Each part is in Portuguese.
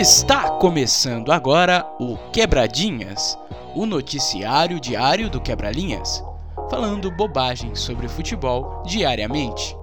Está começando agora o Quebradinhas, o noticiário diário do Quebra-Linhas, falando bobagem sobre futebol diariamente.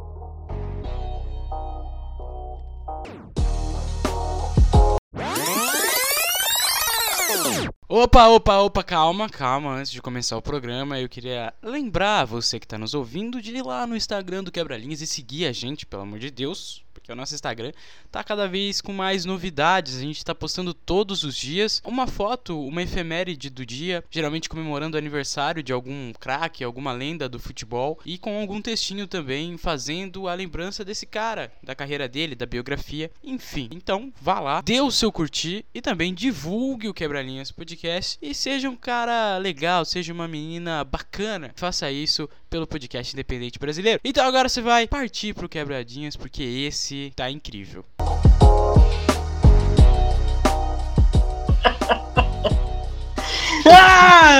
Opa, calma, antes de começar o programa eu queria lembrar você que está nos ouvindo de ir lá no Instagram do Quebra-Linhas e seguir a gente, pelo amor de Deus, porque o nosso Instagram está cada vez com mais novidades, a gente está postando todos os dias uma foto, uma efeméride do dia, geralmente comemorando o aniversário de algum craque, alguma lenda do futebol e com algum textinho também fazendo a lembrança desse cara, da carreira dele, da biografia, enfim. Então vá lá, dê o seu curtir e também divulgue o Quebra-Linhas Podcast. E seja um cara legal, seja uma menina bacana, faça isso pelo podcast independente brasileiro. Então agora você vai partir pro Quebradinhas, porque esse tá incrível.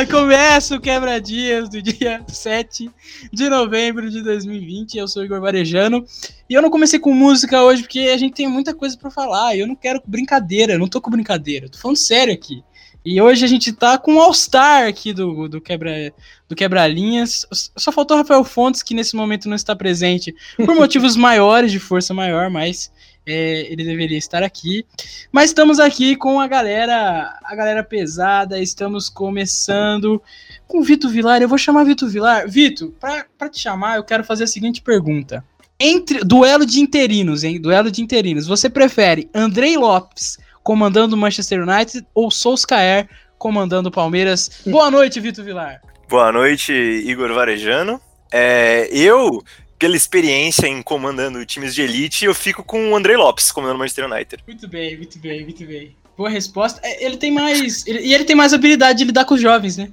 Começa o Quebradinhas do dia 7 de novembro de 2020. Eu sou Igor Varejano e eu não comecei com música hoje porque a gente tem muita coisa pra falar. Eu não quero brincadeira, não tô com brincadeira, tô falando sério aqui. E hoje a gente tá com o All-Star aqui do Quebra-Linhas. Só faltou o Rafael Fontes, que nesse momento não está presente por motivos maiores, de força maior, mas ele deveria estar aqui. Mas estamos aqui com a galera pesada, estamos começando com o Vitor Vilar. Eu vou chamar Vitor Vilar. Vitor, pra te chamar, eu quero fazer a seguinte pergunta. Duelo de interinos. Você prefere Andrei Lopes comandando o Manchester United ou Solskjaer comandando o Palmeiras? Boa noite, Vitor Vilar. Boa noite, Igor Varejano. Pela experiência em comandando times de elite, eu fico com o Andrei Lopes comandando o Manchester United. Muito bem. Boa resposta. Ele tem mais habilidade de lidar com os jovens, né?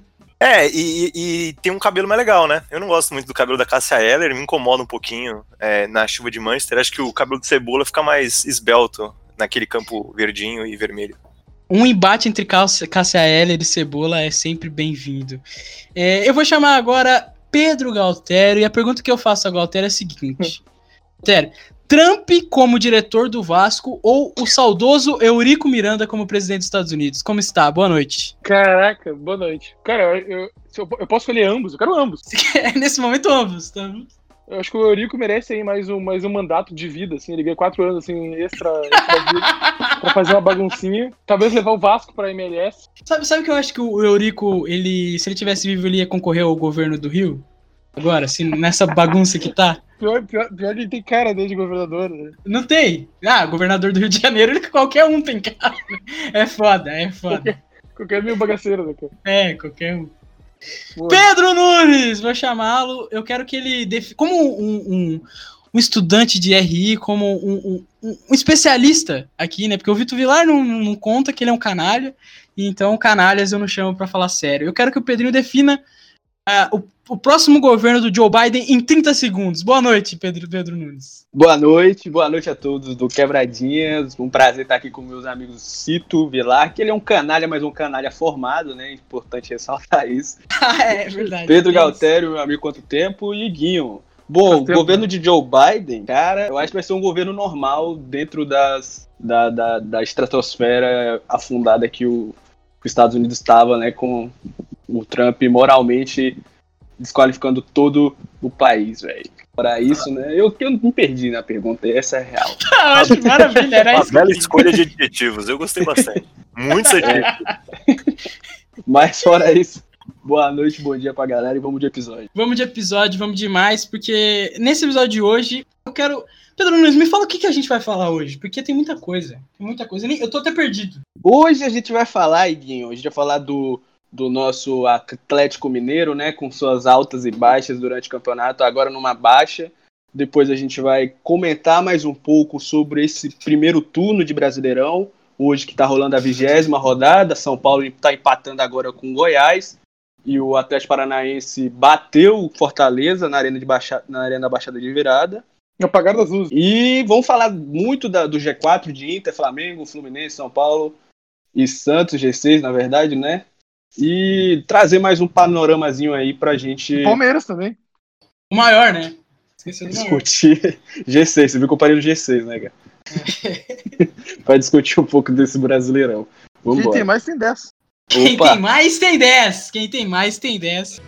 E tem um cabelo mais legal, né? Eu não gosto muito do cabelo da Cássia Eller, me incomoda um pouquinho na chuva de Manchester. Acho que o cabelo do Cebola fica mais esbelto naquele campo verdinho e vermelho. Um embate entre Cássia Eller e Cebola é sempre bem-vindo. Eu vou chamar agora Pedro Gautério, e a pergunta que eu faço a Gautério é a seguinte. Gautério, Trump como diretor do Vasco ou o saudoso Eurico Miranda como presidente dos Estados Unidos? Como está? Boa noite. Caraca, boa noite. Cara, eu posso escolher ambos, eu quero ambos. Nesse momento, ambos. Tá? Eu acho que o Eurico merece aí mais um mandato de vida, assim, ele ganha 4 anos, assim, extra vida, pra fazer uma baguncinha. Talvez levar o Vasco pra MLS. Sabe que eu acho que o Eurico, se ele tivesse vivo, ele ia concorrer ao governo do Rio? Agora, assim, nessa bagunça que tá. Pior ele tem cara dele de governador, né? Não tem? Ah, governador do Rio de Janeiro, qualquer um tem cara. É foda, é foda. Qualquer meio bagaceiro, né, cara? É, qualquer um. Boa. Pedro Nunes, vou chamá-lo. Eu quero que ele, como um estudante de RI, como um especialista aqui, né? Porque o Vitor Vilar não conta que ele é um canalha, então canalhas eu não chamo pra falar sério. Eu quero que o Pedrinho defina o próximo governo do Joe Biden em 30 segundos. Boa noite, Pedro Nunes. Boa noite a todos do Quebradinhas. Um prazer estar aqui com meus amigos Cito Vilar, que ele é um canalha, mas um canalha formado, né? Importante ressaltar isso. É verdade. Pedro Gautério, meu amigo, quanto tempo, e Guinho. Bom, o governo de Joe Biden, cara, eu acho que vai ser um governo normal dentro da estratosfera afundada que os Estados Unidos estava, né, com o Trump moralmente desqualificando todo o país, velho. Para isso, né? Eu não perdi na pergunta, essa é real. Acho que maravilha, era isso. Uma bela escolha de adjetivos, eu gostei bastante. Muitos adjetivos. Mas fora isso, boa noite, bom dia pra galera e vamos de episódio. Vamos demais, porque nesse episódio de hoje eu quero... Pedro Nunes, me fala o que a gente vai falar hoje, porque tem muita coisa. Eu tô até perdido. Hoje a gente vai falar, Iguinho, a gente vai falar do nosso Atlético Mineiro, né, com suas altas e baixas durante o campeonato, agora numa baixa. Depois a gente vai comentar mais um pouco sobre esse primeiro turno de Brasileirão, hoje que está rolando a 20ª rodada, São Paulo está empatando agora com o Goiás, e o Atlético Paranaense bateu o Fortaleza na Arena da Baixada de Virada. Apagar das luzes. E vamos falar muito do G4 de Inter, Flamengo, Fluminense, São Paulo e Santos, G6 na verdade, né? E trazer mais um panoramazinho aí pra gente... E Palmeiras também. O maior, né? Esqueci do maior. Discutir G6, você viu que eu parei no G6, né, cara? Vai discutir um pouco desse Brasileirão. Vamos embora. Quem tem mais tem 10. Quem Opa. Tem mais tem 10. Quem tem mais tem 10.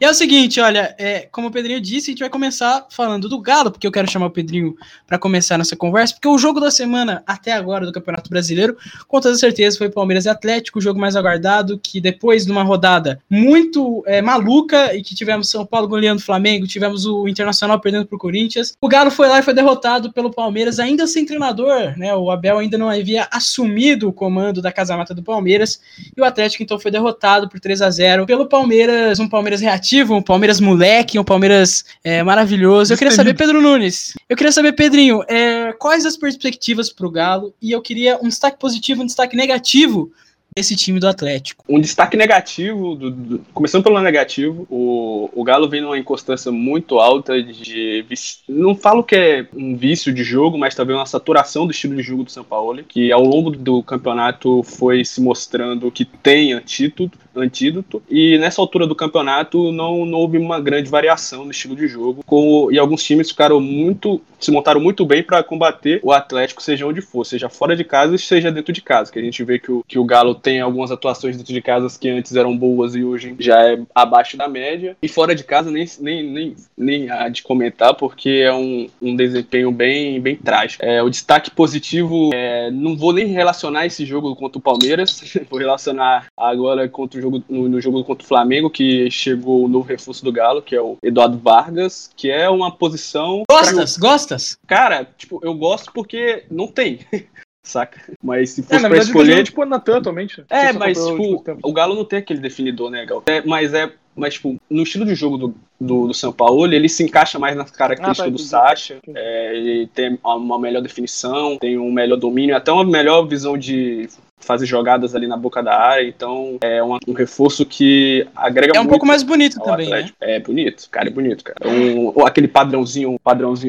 E é o seguinte, olha, como o Pedrinho disse, a gente vai começar falando do Galo, porque eu quero chamar o Pedrinho para começar nossa conversa, porque o jogo da semana até agora do Campeonato Brasileiro, com toda certeza, foi Palmeiras e Atlético, o jogo mais aguardado, que depois de uma rodada muito maluca, e que tivemos São Paulo goleando o Flamengo, tivemos o Internacional perdendo para o Corinthians, o Galo foi lá e foi derrotado pelo Palmeiras, ainda sem treinador, né? O Abel ainda não havia assumido o comando da casa-mata do Palmeiras, e o Atlético então foi derrotado por 3-0 pelo Palmeiras, um Palmeiras reativo, um Palmeiras moleque, um Palmeiras maravilhoso. Eu queria saber, Pedro Nunes, Pedrinho, quais as perspectivas pro Galo? E eu queria um destaque positivo, um destaque negativo desse time do Atlético. Um destaque negativo, começando pelo negativo, o Galo vem numa inconstância muito alta de... Não falo que é um vício de jogo, mas também uma saturação do estilo de jogo do São Paulo, que ao longo do campeonato foi se mostrando que tem antídoto, e nessa altura do campeonato não houve uma grande variação no estilo de jogo, e alguns times se montaram muito bem para combater o Atlético, seja onde for, seja fora de casa, seja dentro de casa, que a gente vê que o Galo tem algumas atuações dentro de casa que antes eram boas e hoje já é abaixo da média, e fora de casa nem há de comentar, porque é um desempenho bem, bem trágico. O destaque positivo, não vou nem relacionar esse jogo contra o Palmeiras, vou relacionar agora contra o jogo, no jogo contra o Flamengo, que chegou o novo reforço do Galo, que é o Eduardo Vargas, que é uma posição... Gostas? Cara, eu gosto porque não tem... Saca? Mas se fosse pra escolher... Não, Natan atualmente. O Galo não tem aquele definidor, né, Galo? No estilo de jogo do São Paulo, ele se encaixa mais nas características do Sacha, ele tem uma melhor definição, tem um melhor domínio, até uma melhor visão de fazer jogadas ali na boca da área, então é um reforço que agrega muito. É um pouco mais bonito também, né? É bonito, cara. Aquele padrãozinho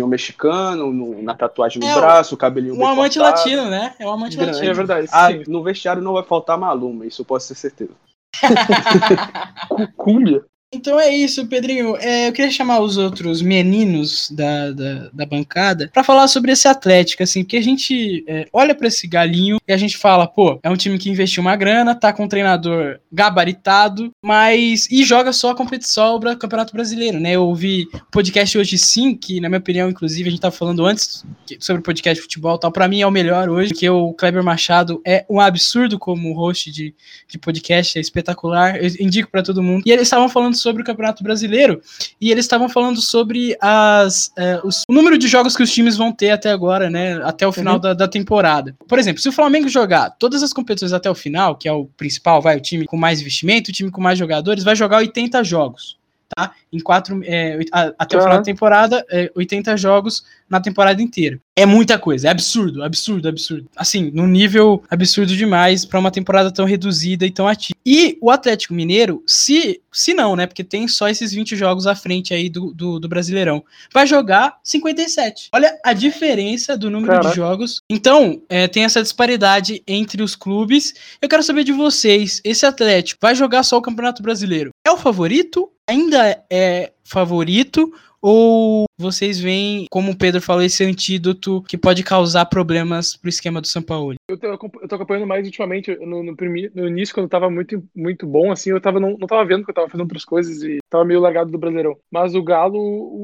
mexicano, na tatuagem no braço, o cabelinho bem cortado. Um amante latino, né? É um amante latino. É verdade, sim. No vestiário não vai faltar maluma, isso eu posso ter certeza. Cucúmbia. Então é isso, Pedrinho. Eu queria chamar os outros meninos da bancada para falar sobre esse Atlético, assim, porque a gente olha para esse galinho e a gente fala, pô, é um time que investiu uma grana, tá com um treinador gabaritado, mas joga só a competição para o Campeonato Brasileiro, né? Eu ouvi podcast hoje sim, que na minha opinião, inclusive, a gente tava falando antes sobre o podcast de futebol e tal, pra mim é o melhor hoje, porque o Kleber Machado é um absurdo como host de podcast, é espetacular, eu indico para todo mundo. E eles estavam falando sobre o Campeonato Brasileiro, e eles estavam falando sobre o número de jogos que os times vão ter até agora, né, até o final da temporada. Por exemplo, se o Flamengo jogar todas as competições até o final, que é o principal, o time com mais investimento, o time com mais jogadores, vai jogar 80 jogos, tá? Até o final da temporada, 80 jogos na temporada inteira. É muita coisa, é absurdo. Assim, num nível absurdo demais para uma temporada tão reduzida e tão ativa. E o Atlético Mineiro, se não, né? Porque tem só esses 20 jogos à frente aí do Brasileirão. Vai jogar 57. Olha a diferença do número de jogos. Então, tem essa disparidade entre os clubes. Eu quero saber de vocês, esse Atlético vai jogar só o Campeonato Brasileiro? É o favorito? Ainda é favorito? Ou vocês veem, como o Pedro falou, esse antídoto que pode causar problemas pro esquema do Sampaoli? Eu tô acompanhando mais ultimamente, no início, quando tava muito, muito bom, assim, eu tava, não tava vendo, porque eu tava fazendo outras coisas e tava meio largado do Brasileirão. Mas o Galo,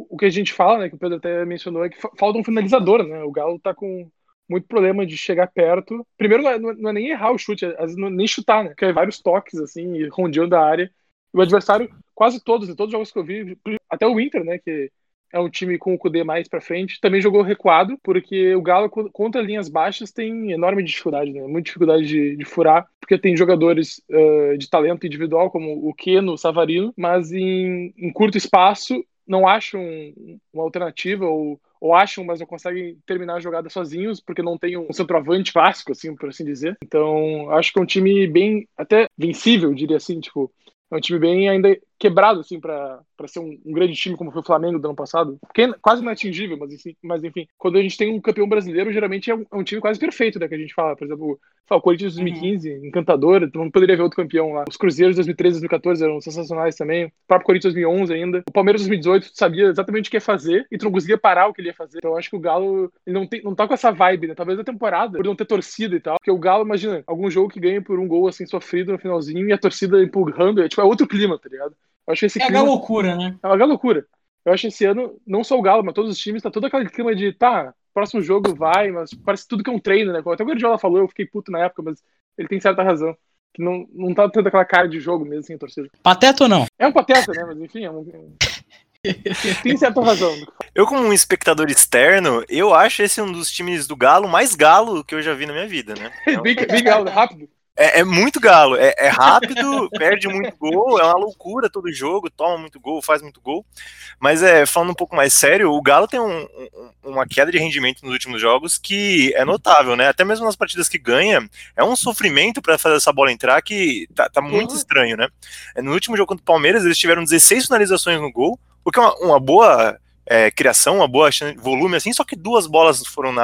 o que a gente fala, né, que o Pedro até mencionou, é que falta um finalizador, né? O Galo tá com muito problema de chegar perto. Primeiro, não é nem errar o chute, às vezes não é nem chutar, né? Porque é vários toques, assim, e rondinho da área. O adversário, quase todos os jogos que eu vi, até o Inter, né, que é um time com o Coudet mais pra frente, também jogou recuado, porque o Galo contra linhas baixas tem enorme dificuldade, né, muita dificuldade de furar, porque tem jogadores de talento individual, como o Keno, o Savarino, mas em curto espaço não acham uma alternativa, ou acham, mas não conseguem terminar a jogada sozinhos, porque não tem um centroavante clássico, assim, por assim dizer. Então, acho que é um time bem, até vencível, diria assim, é um time bem ainda quebrado, assim, pra ser um grande time como foi o Flamengo do ano passado. Porque quase não é atingível, mas enfim, quando a gente tem um campeão brasileiro, geralmente é um time quase perfeito, né, que a gente fala. Por exemplo, o Corinthians de 2015, encantador, não poderia ver outro campeão lá. Os Cruzeiros de 2013 e 2014 eram sensacionais também. O próprio Corinthians de 2011 ainda. O Palmeiras de 2018, tu sabia exatamente o que ia fazer e tu não conseguia parar o que ele ia fazer. Então eu acho que o Galo ele não tá com essa vibe, né, talvez da temporada, por não ter torcida e tal. Porque o Galo, imagina, algum jogo que ganha por um gol, assim, sofrido no finalzinho e a torcida empurrando, é outro clima, tá ligado? Eu acho que esse clima... galocura, né? É uma galocura. Eu acho que esse ano, não só o Galo, mas todos os times, tá todo aquele clima de, tá, próximo jogo vai, mas parece tudo que é um treino, né? Até o Guardiola falou, eu fiquei puto na época, mas ele tem certa razão. Que não tá tendo aquela cara de jogo mesmo, assim, a torcida. Pateta ou não? É um pateta, né? Mas enfim, tem certa razão. Eu, como um espectador externo, eu acho esse um dos times do Galo mais galo que eu já vi na minha vida, né? Bem galo, rápido. É muito galo, é rápido, perde muito gol, é uma loucura todo jogo, toma muito gol, faz muito gol, mas falando um pouco mais sério, o Galo tem uma queda de rendimento nos últimos jogos que é notável, né? Até mesmo nas partidas que ganha, é um sofrimento para fazer essa bola entrar que tá muito estranho, né? No último jogo contra o Palmeiras, eles tiveram 16 finalizações no gol, o que é uma boa... criação, uma boa chance, volume assim, só que duas bolas foram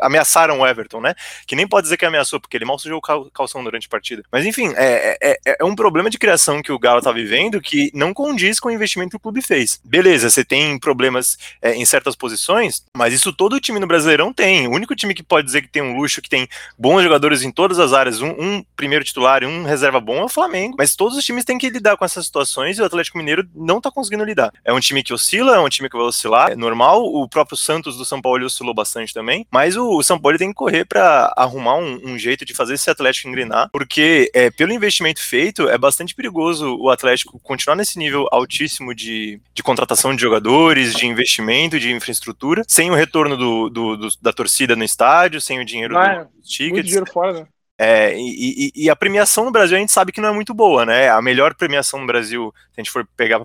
ameaçaram o Everton, né, que nem pode dizer que ameaçou, porque ele mal sujou o calção durante a partida, mas enfim, é um problema de criação que o Galo tá vivendo que não condiz com o investimento que o clube fez. Beleza, você tem problemas em certas posições, mas isso todo time no Brasileirão tem. O único time que pode dizer que tem um luxo, que tem bons jogadores em todas as áreas, um primeiro titular e um reserva bom é o Flamengo, mas todos os times têm que lidar com essas situações e o Atlético Mineiro não tá conseguindo lidar. É um time que oscila, é um time que vai oscilar, é normal. O próprio Santos do São Paulo oscilou bastante também, mas o São Paulo tem que correr para arrumar um jeito de fazer esse Atlético engrenar, porque pelo investimento feito, é bastante perigoso o Atlético continuar nesse nível altíssimo de contratação de jogadores, de investimento, de infraestrutura, sem o retorno da torcida no estádio, sem o dinheiro dos tickets. Muito dinheiro fora, né? E a premiação no Brasil a gente sabe que não é muito boa, né? A melhor premiação no Brasil, se a gente for pegar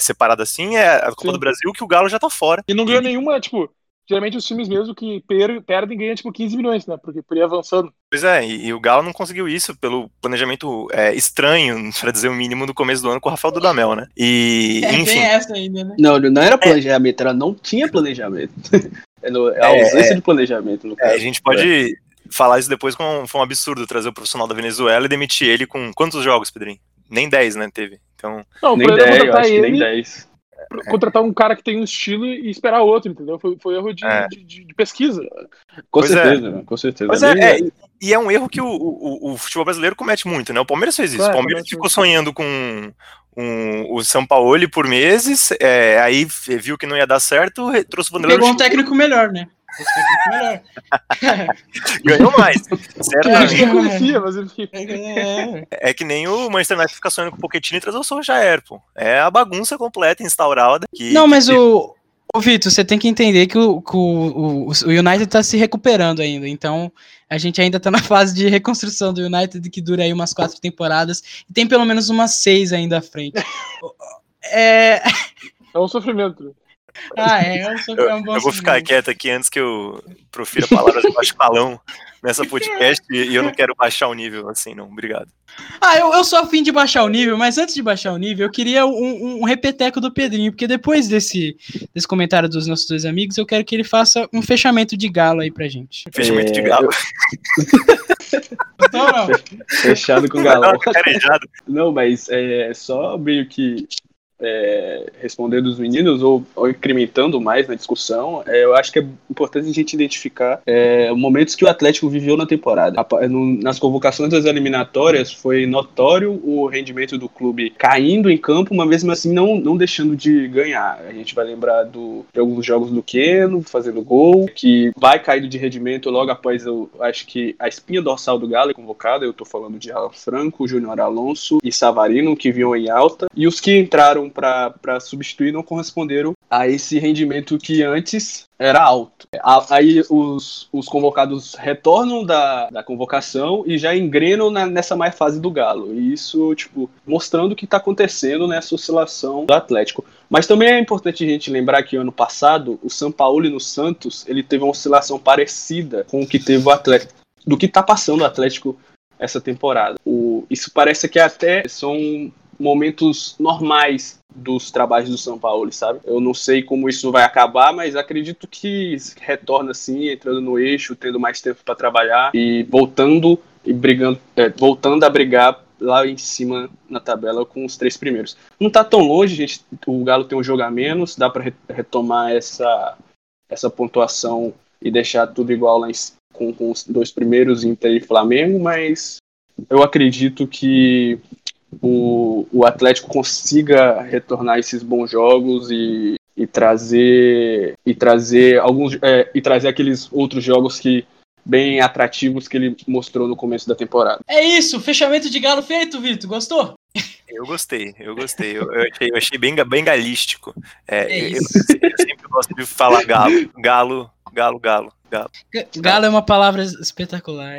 separada assim, é a Copa do Brasil, que o Galo já tá fora. E não ganhou nenhuma, tipo... Geralmente os times mesmo que perdem ganham tipo 15 milhões, né? Porque por ir avançando. Pois é, e o Galo não conseguiu isso pelo planejamento estranho, pra dizer o mínimo, do começo do ano com o Rafael Dudamel, né? E enfim. Tem essa ainda, né? Não era planejamento, ela não tinha planejamento. É a ausência de planejamento, no caso. A gente pode falar isso depois, foi um absurdo trazer o profissional da Venezuela e demitir ele com quantos jogos, Pedrinho? Nem 10, né? Teve. Então... Não, nem 10, eu acho que nem 10. Contratar um cara que tem um estilo e esperar outro, entendeu? Foi erro de pesquisa. Com certeza. Mas e é um erro que o futebol brasileiro comete muito, né? O Palmeiras fez isso. O Palmeiras ficou sonhando com o Sampaoli por meses, aí viu que não ia dar certo, trouxe o Vanderlei. Pegou um técnico melhor, né? Ganhou mais. É que nem o Manchester United fica sonhando com o Pochettino e trazer o Solskjaer, pô. É a bagunça completa instaurada. Não, mas o Vitor, você tem que entender que o United tá se recuperando ainda, então a gente ainda tá na fase de reconstrução do United, que dura aí umas 4 temporadas e tem pelo menos umas 6 ainda à frente. É um sofrimento. Eu vou ficar quieto aqui antes que eu profira palavras de baixo palão nessa podcast e eu não quero baixar o nível assim, não, obrigado. Eu sou a fim de baixar o nível, mas antes de baixar o nível eu queria um repeteco do Pedrinho, porque depois desse comentário dos nossos dois amigos, eu quero que ele faça um fechamento de galo aí pra gente. Fechamento de galo? Não. Fechado com galão. Não, mas é só meio que... respondendo os meninos ou incrementando mais na discussão, eu acho que é importante a gente identificar momentos que o Atlético viveu na temporada. Nas convocações das eliminatórias foi notório o rendimento do clube caindo em campo, mas mesmo assim não deixando de ganhar. A gente vai lembrar de alguns jogos do Keno fazendo gol, que vai caindo de rendimento logo após, eu acho que a espinha dorsal do Galo é convocada. Eu tô falando de Alan Franco, Júnior Alonso e Savarino, que vinham em alta, e os que entraram para substituir não corresponderam a esse rendimento que antes era alto. Aí os convocados retornam da convocação e já engrenam nessa mais fase do Galo. E isso, mostrando o que está acontecendo nessa oscilação do Atlético. Mas também é importante a gente lembrar que ano passado, o Sampaoli no Santos, ele teve uma oscilação parecida com o que teve o Atlético, do que está passando o Atlético essa temporada. Isso parece que até são momentos normais dos trabalhos do São Paulo, sabe? Eu não sei como isso vai acabar, mas acredito que retorna assim, entrando no eixo, tendo mais tempo para trabalhar e voltando a brigar lá em cima na tabela com os três primeiros. Não tá tão longe, gente. O Galo tem um jogo a menos, dá para retomar essa pontuação e deixar tudo igual lá com os dois primeiros, Inter e Flamengo, mas eu acredito que o Atlético consiga retornar esses bons jogos e trazer aqueles outros jogos que bem atrativos que ele mostrou no começo da temporada. É isso, fechamento de Galo feito, Vitor, gostou? Eu gostei. Eu achei bem galístico. Eu sempre gosto de falar galo. Galo é uma palavra espetacular.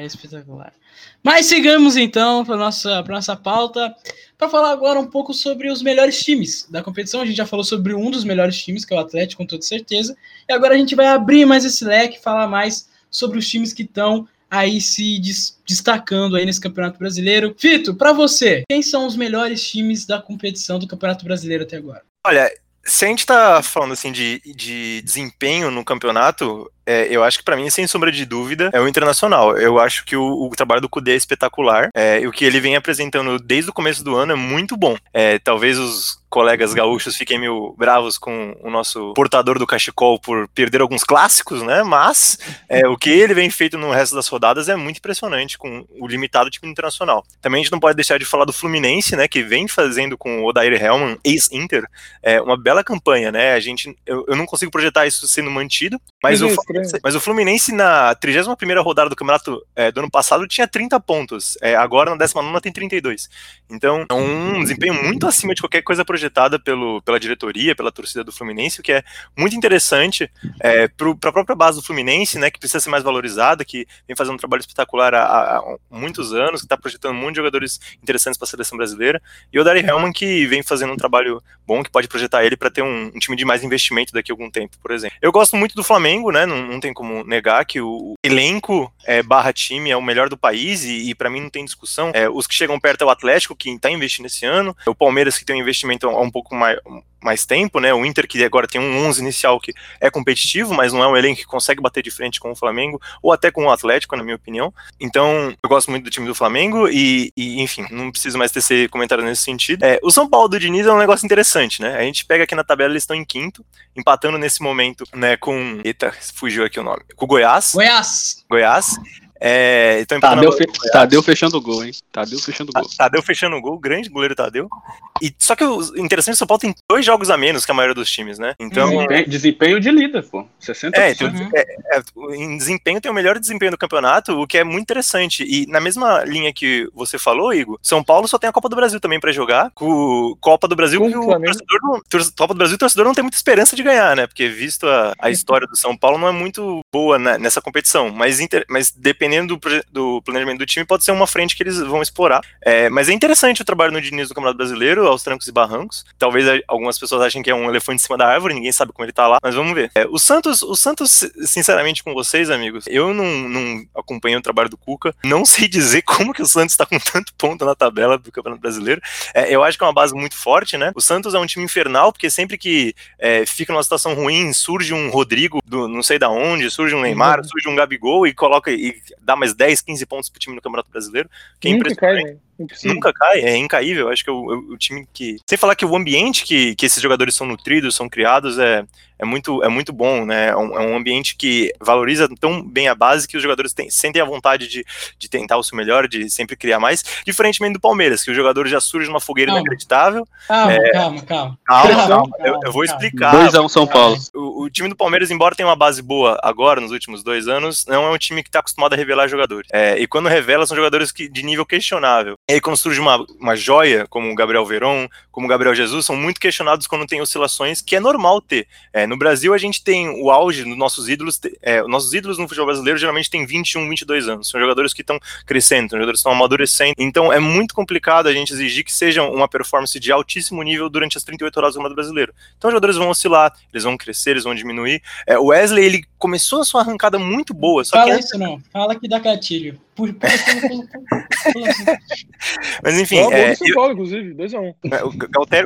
Mas sigamos então para nossa pauta, para falar agora um pouco sobre os melhores times da competição. A gente já falou sobre um dos melhores times, que é o Atlético, com toda certeza. E agora a gente vai abrir mais esse leque, falar mais sobre os times que estão aí se destacando aí nesse Campeonato Brasileiro. Vitor, para você, quem são os melhores times da competição do Campeonato Brasileiro até agora? Olha, se a gente tá falando assim de desempenho no campeonato, eu acho que pra mim, sem sombra de dúvida, é o Internacional. Eu acho que o trabalho do Coudet é espetacular, e o que ele vem apresentando desde o começo do ano é muito bom. Talvez os colegas gaúchos fiquem meio bravos com o nosso portador do cachecol por perder alguns clássicos, né? Mas o que ele vem feito no resto das rodadas é muito impressionante com o limitado time Internacional. Também a gente não pode deixar de falar do Fluminense, né? Que vem fazendo com o Odair Hellman, ex-Inter, uma bela campanha, né? Eu não consigo projetar isso sendo mantido, mas o Fluminense na 31ª rodada do campeonato do ano passado tinha 30 pontos, agora na 19ª tem 32, então é um desempenho muito acima de qualquer coisa projetada pela diretoria, pela torcida do Fluminense, o que é muito interessante para a própria base do Fluminense, né, que precisa ser mais valorizada, que vem fazendo um trabalho espetacular há muitos anos, que está projetando muitos jogadores interessantes para a seleção brasileira, e o Dari Hellman, que vem fazendo um trabalho bom, que pode projetar ele para ter um time de mais investimento daqui a algum tempo, por exemplo. Eu gosto muito do Flamengo, né, não tem como negar que o elenco barra time é o melhor do país e pra mim não tem discussão. Os que chegam perto é o Atlético, que tá investindo esse ano, o Palmeiras, que tem um investimento há um pouco mais tempo, né, o Inter, que agora tem um 11 inicial que é competitivo, mas não é um elenco que consegue bater de frente com o Flamengo, ou até com o Atlético, na minha opinião. Então, eu gosto muito do time do Flamengo e enfim, não preciso mais tecer comentário nesse sentido. O São Paulo do Diniz é um negócio interessante, né, a gente pega aqui na tabela, eles estão em quinto, empatando nesse momento, né, com... Eita, fugiu aqui o nome. Com o Goiás. Tadeu fechando o gol, hein? Tadeu fechando o gol, grande goleiro Tadeu. E, só que o interessante, o São Paulo tem 2 jogos a menos que a maioria dos times, né? Então, desempenho de líder, pô. 60%. Em desempenho tem o melhor desempenho do campeonato, o que é muito interessante. E na mesma linha que você falou, Igor, São Paulo só tem a Copa do Brasil também pra jogar. Com Copa do Brasil, o torcedor não tem muita esperança de ganhar, né? Porque visto a história do São Paulo, não é muito boa nessa competição. Mas dependendo do planejamento do time, pode ser uma frente que eles vão explorar. Mas é interessante o trabalho no Diniz do Campeonato Brasileiro, aos trancos e barrancos. Talvez algumas pessoas achem que é um elefante em cima da árvore, ninguém sabe como ele tá lá, mas vamos ver. O Santos, sinceramente com vocês, amigos, eu não acompanhei o trabalho do Cuca, não sei dizer como que o Santos tá com tanto ponto na tabela do Campeonato Brasileiro. Eu acho que é uma base muito forte, né? O Santos é um time infernal, porque sempre que fica numa situação ruim, surge um Rodrigo, não sei da onde, surge um Neymar, surge um Gabigol e coloca... dá mais 10, 15 pontos pro time no Campeonato Brasileiro, que é impressionante. Nunca cai, é incaível. Acho que o time que... Sem falar que o ambiente que esses jogadores são nutridos, são criados, é muito bom, né? É um ambiente que valoriza tão bem a base que os jogadores sentem a vontade de tentar o seu melhor, de sempre criar mais. Diferentemente do Palmeiras, que o jogador já surge numa fogueira inacreditável. Calma. Eu vou explicar. 2-1 São Paulo. O time do Palmeiras, embora tenha uma base boa agora, nos últimos 2 anos, não é um time que está acostumado a revelar jogadores. E quando revela, são jogadores de nível questionável. E aí, quando surge uma joia, como o Gabriel Veron, como o Gabriel Jesus, são muito questionados quando tem oscilações, que é normal ter. No Brasil, a gente tem o auge dos nossos ídolos. Nossos ídolos no futebol brasileiro geralmente têm 21, 22 anos. São jogadores que estão crescendo, são jogadores que estão amadurecendo. Então, é muito complicado a gente exigir que seja uma performance de altíssimo nível durante as 38 rodadas do Campeonato Brasileiro. Então, os jogadores vão oscilar, eles vão crescer, eles vão diminuir. O Wesley, ele começou a sua arrancada muito boa. Fala que... isso não, fala que dá gatilho. Mas enfim. Inclusive, 2-1. O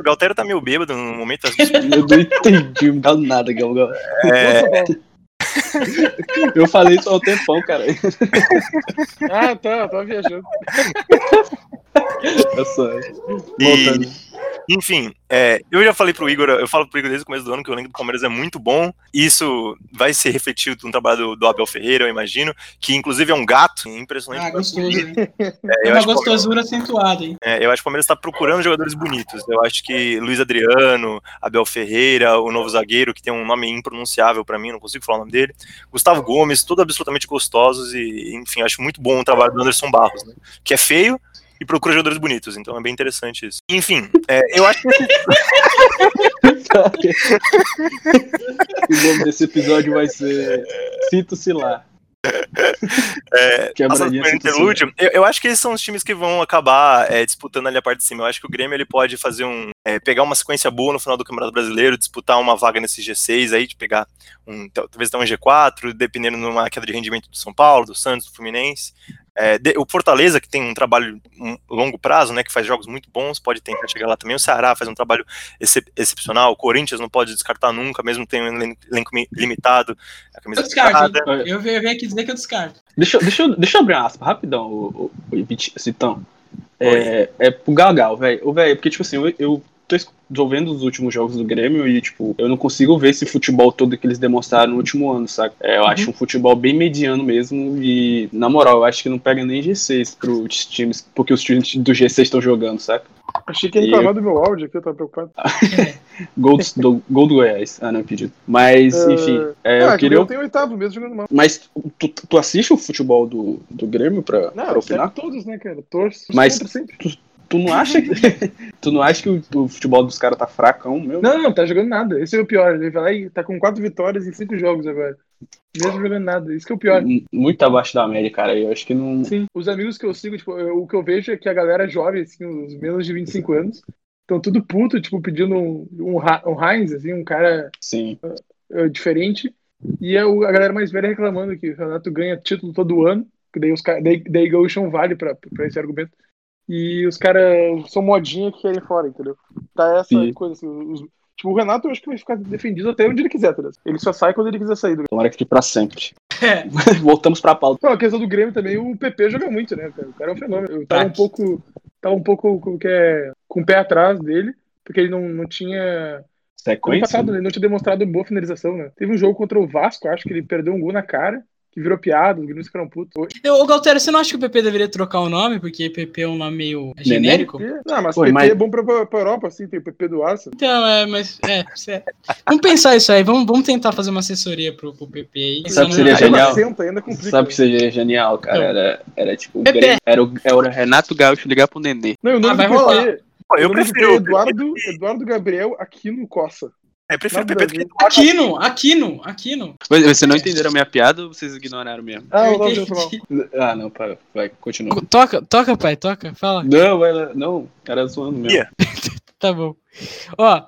Gautério tá meio bêbado no momento. Eu não entendi, não dá nada, Galgão. Eu falei isso há um tempão, cara. Ah, tá viajando. Enfim, eu já falei pro Igor, eu falo pro Igor desde o começo do ano que o elenco do Palmeiras é muito bom. Isso vai ser refletido no trabalho do Abel Ferreira, eu imagino, que inclusive é um gato impressionante. Ah, gostoso, hein? É uma gostosura acentuada, hein? Eu acho que o Palmeiras tá procurando jogadores bonitos. Eu acho que Luiz Adriano, Abel Ferreira, o novo zagueiro, que tem um nome impronunciável pra mim, não consigo falar o nome dele, Gustavo Gomes, todos absolutamente gostosos e, enfim, acho muito bom o trabalho do Anderson Barros, né? Que é feio e procura jogadores bonitos, então é bem interessante isso. Enfim, eu acho que... O nome desse episódio vai ser Cito-se Lá. Eu acho que esses são os times que vão acabar disputando ali a parte de cima. Eu acho que o Grêmio ele pode fazer pegar uma sequência boa no final do Campeonato Brasileiro, disputar uma vaga nesse G6 aí, de pegar talvez até um G4, dependendo de uma queda de rendimento do São Paulo, do Santos, do Fluminense. O Fortaleza, que tem um trabalho longo prazo, né, que faz jogos muito bons, pode tentar chegar lá também. O Ceará faz um trabalho excepcional. O Corinthians não pode descartar nunca, mesmo tem um elenco limitado. A camisa eu venho aqui dizer que eu descarto. Deixa eu abrir uma aspa rapidão, Citão. Pro Gagal, velho. Porque, tipo assim, eu tô vendo os últimos jogos do Grêmio e, tipo, eu não consigo ver esse futebol todo que eles demonstraram no último ano, saca? Eu acho um futebol bem mediano mesmo e, na moral, eu acho que não pega nem G6 pros times, porque os times do G6 estão jogando, saca? Achei que ele tava do meu áudio aqui, eu tava preocupado. Gol do Goiás. Ah, não, pedido. Mas, enfim. Eu tenho oitavo mesmo jogando mal. Mas tu assiste o futebol do Grêmio pra opinar? Todos, né, cara? Torço sempre. Tu não acha que o futebol dos caras tá fracão, meu? Não tá jogando nada. Esse é o pior. Ele vai lá e tá com 4 vitórias em 5 jogos agora. Mesmo jogando nada. Isso que é o pior. Muito abaixo da média, cara. Eu acho que não... Sim. Os amigos que eu sigo, tipo, o que eu vejo é que a galera jovem, assim, os menos de 25 anos, estão tudo puto, tipo, pedindo um Heinz, assim, um cara diferente. E a galera mais velha reclamando que o Renato ganha título todo ano, que daí o chão vale pra esse argumento. E os caras são modinha que querem fora, entendeu? Tá essa coisa assim. Tipo, o Renato eu acho que vai ficar defendido até onde ele quiser, entendeu? Ele só sai quando ele quiser sair. Tomara que fique pra sempre. Voltamos pra pauta. Não, a questão do Grêmio também, o PP joga muito, né, cara? O cara é um fenômeno. Eu tava um pouco com o pé atrás dele, porque ele não tinha... Sequência? Passado, né? Ele não tinha demonstrado boa finalização, né? Teve um jogo contra o Vasco, acho que ele perdeu um gol na cara. Que virou piada, os gringos ficaram putos. Ô, Gautério, você não acha que o PP deveria trocar o nome? Porque PP é um nome meio genérico? Nenê? Não, mas o PP é bom pra Europa, assim, tem o PP do Arsenal. Então, vamos pensar isso aí, vamos tentar fazer uma assessoria pro PP aí. Sabe o que seria genial? Sabe que seria genial, cara? Era tipo... Era o Renato Gaúcho ligar pro Nenê. Não, vai rolar. Eu prefiro Eduardo Gabriel Aquino Costa. Eu prefiro PP do que Aquino. Vocês não entenderam a minha piada ou vocês ignoraram mesmo? Não, para, vai, continua. Toca, pai, toca, fala. Não, era zoando mesmo. Yeah. Tá bom. Ó,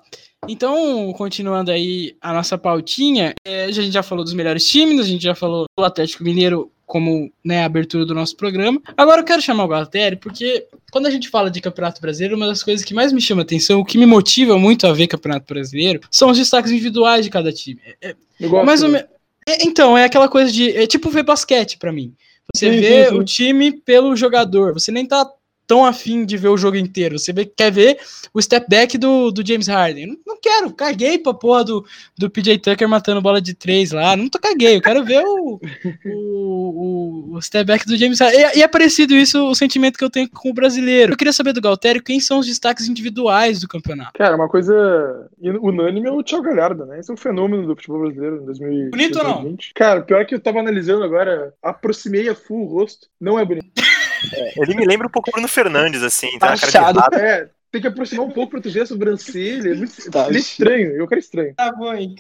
então, continuando aí a nossa pautinha, a gente já falou dos melhores times, a gente já falou do Atlético Mineiro como, né, a abertura do nosso programa. Agora eu quero chamar o Gautério, porque quando a gente fala de Campeonato Brasileiro, uma das coisas que mais me chama a atenção, o que me motiva muito a ver Campeonato Brasileiro, são os destaques individuais de cada time. Então, é aquela coisa de... É tipo ver basquete pra mim. Você vê o time pelo jogador. Você nem tá tão afim de ver o jogo inteiro. Você quer ver o step back do James Harden. Não quero, caguei pra porra do PJ Tucker matando bola de 3 lá. Eu quero ver o step back do James Harden. E é parecido isso o sentimento que eu tenho com o brasileiro. Eu queria saber do Gautério quem são os destaques individuais do campeonato. Cara, uma coisa unânime é o Thiago Galhardo, né? Esse é um fenômeno do futebol brasileiro em 2020. Bonito ou não? Cara, pior que eu tava analisando agora, aproximei a full o rosto, não é bonito. Ele me lembra um pouco o Bruno Fernandes, assim, tá? Tem que aproximar um pouco, proteger a sobrancelha. Ele é estranho, eu quero estranho. Travou, hein?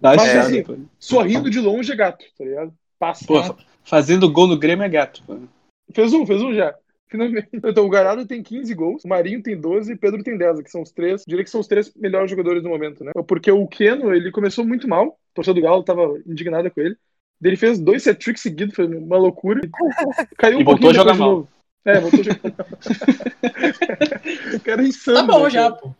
Mas assim, sorrindo de longe é gato, tá ligado? Passa. Pô, fazendo gol no Grêmio é gato, mano. Fez um já. Finalmente. Então, o Galhardo tem 15 gols, o Marinho tem 12 e o Pedro tem 10, que são os três. Diria que são os três melhores jogadores do momento, né? Porque o Keno, ele começou muito mal, o torcedor do Galo tava indignado com ele. Ele fez 2 set-tricks seguidos, foi uma loucura. Caiu e um voltou a jogar mal. Novo. É, voltou a jogar mal. O cara é insano. Tá bom já, pô.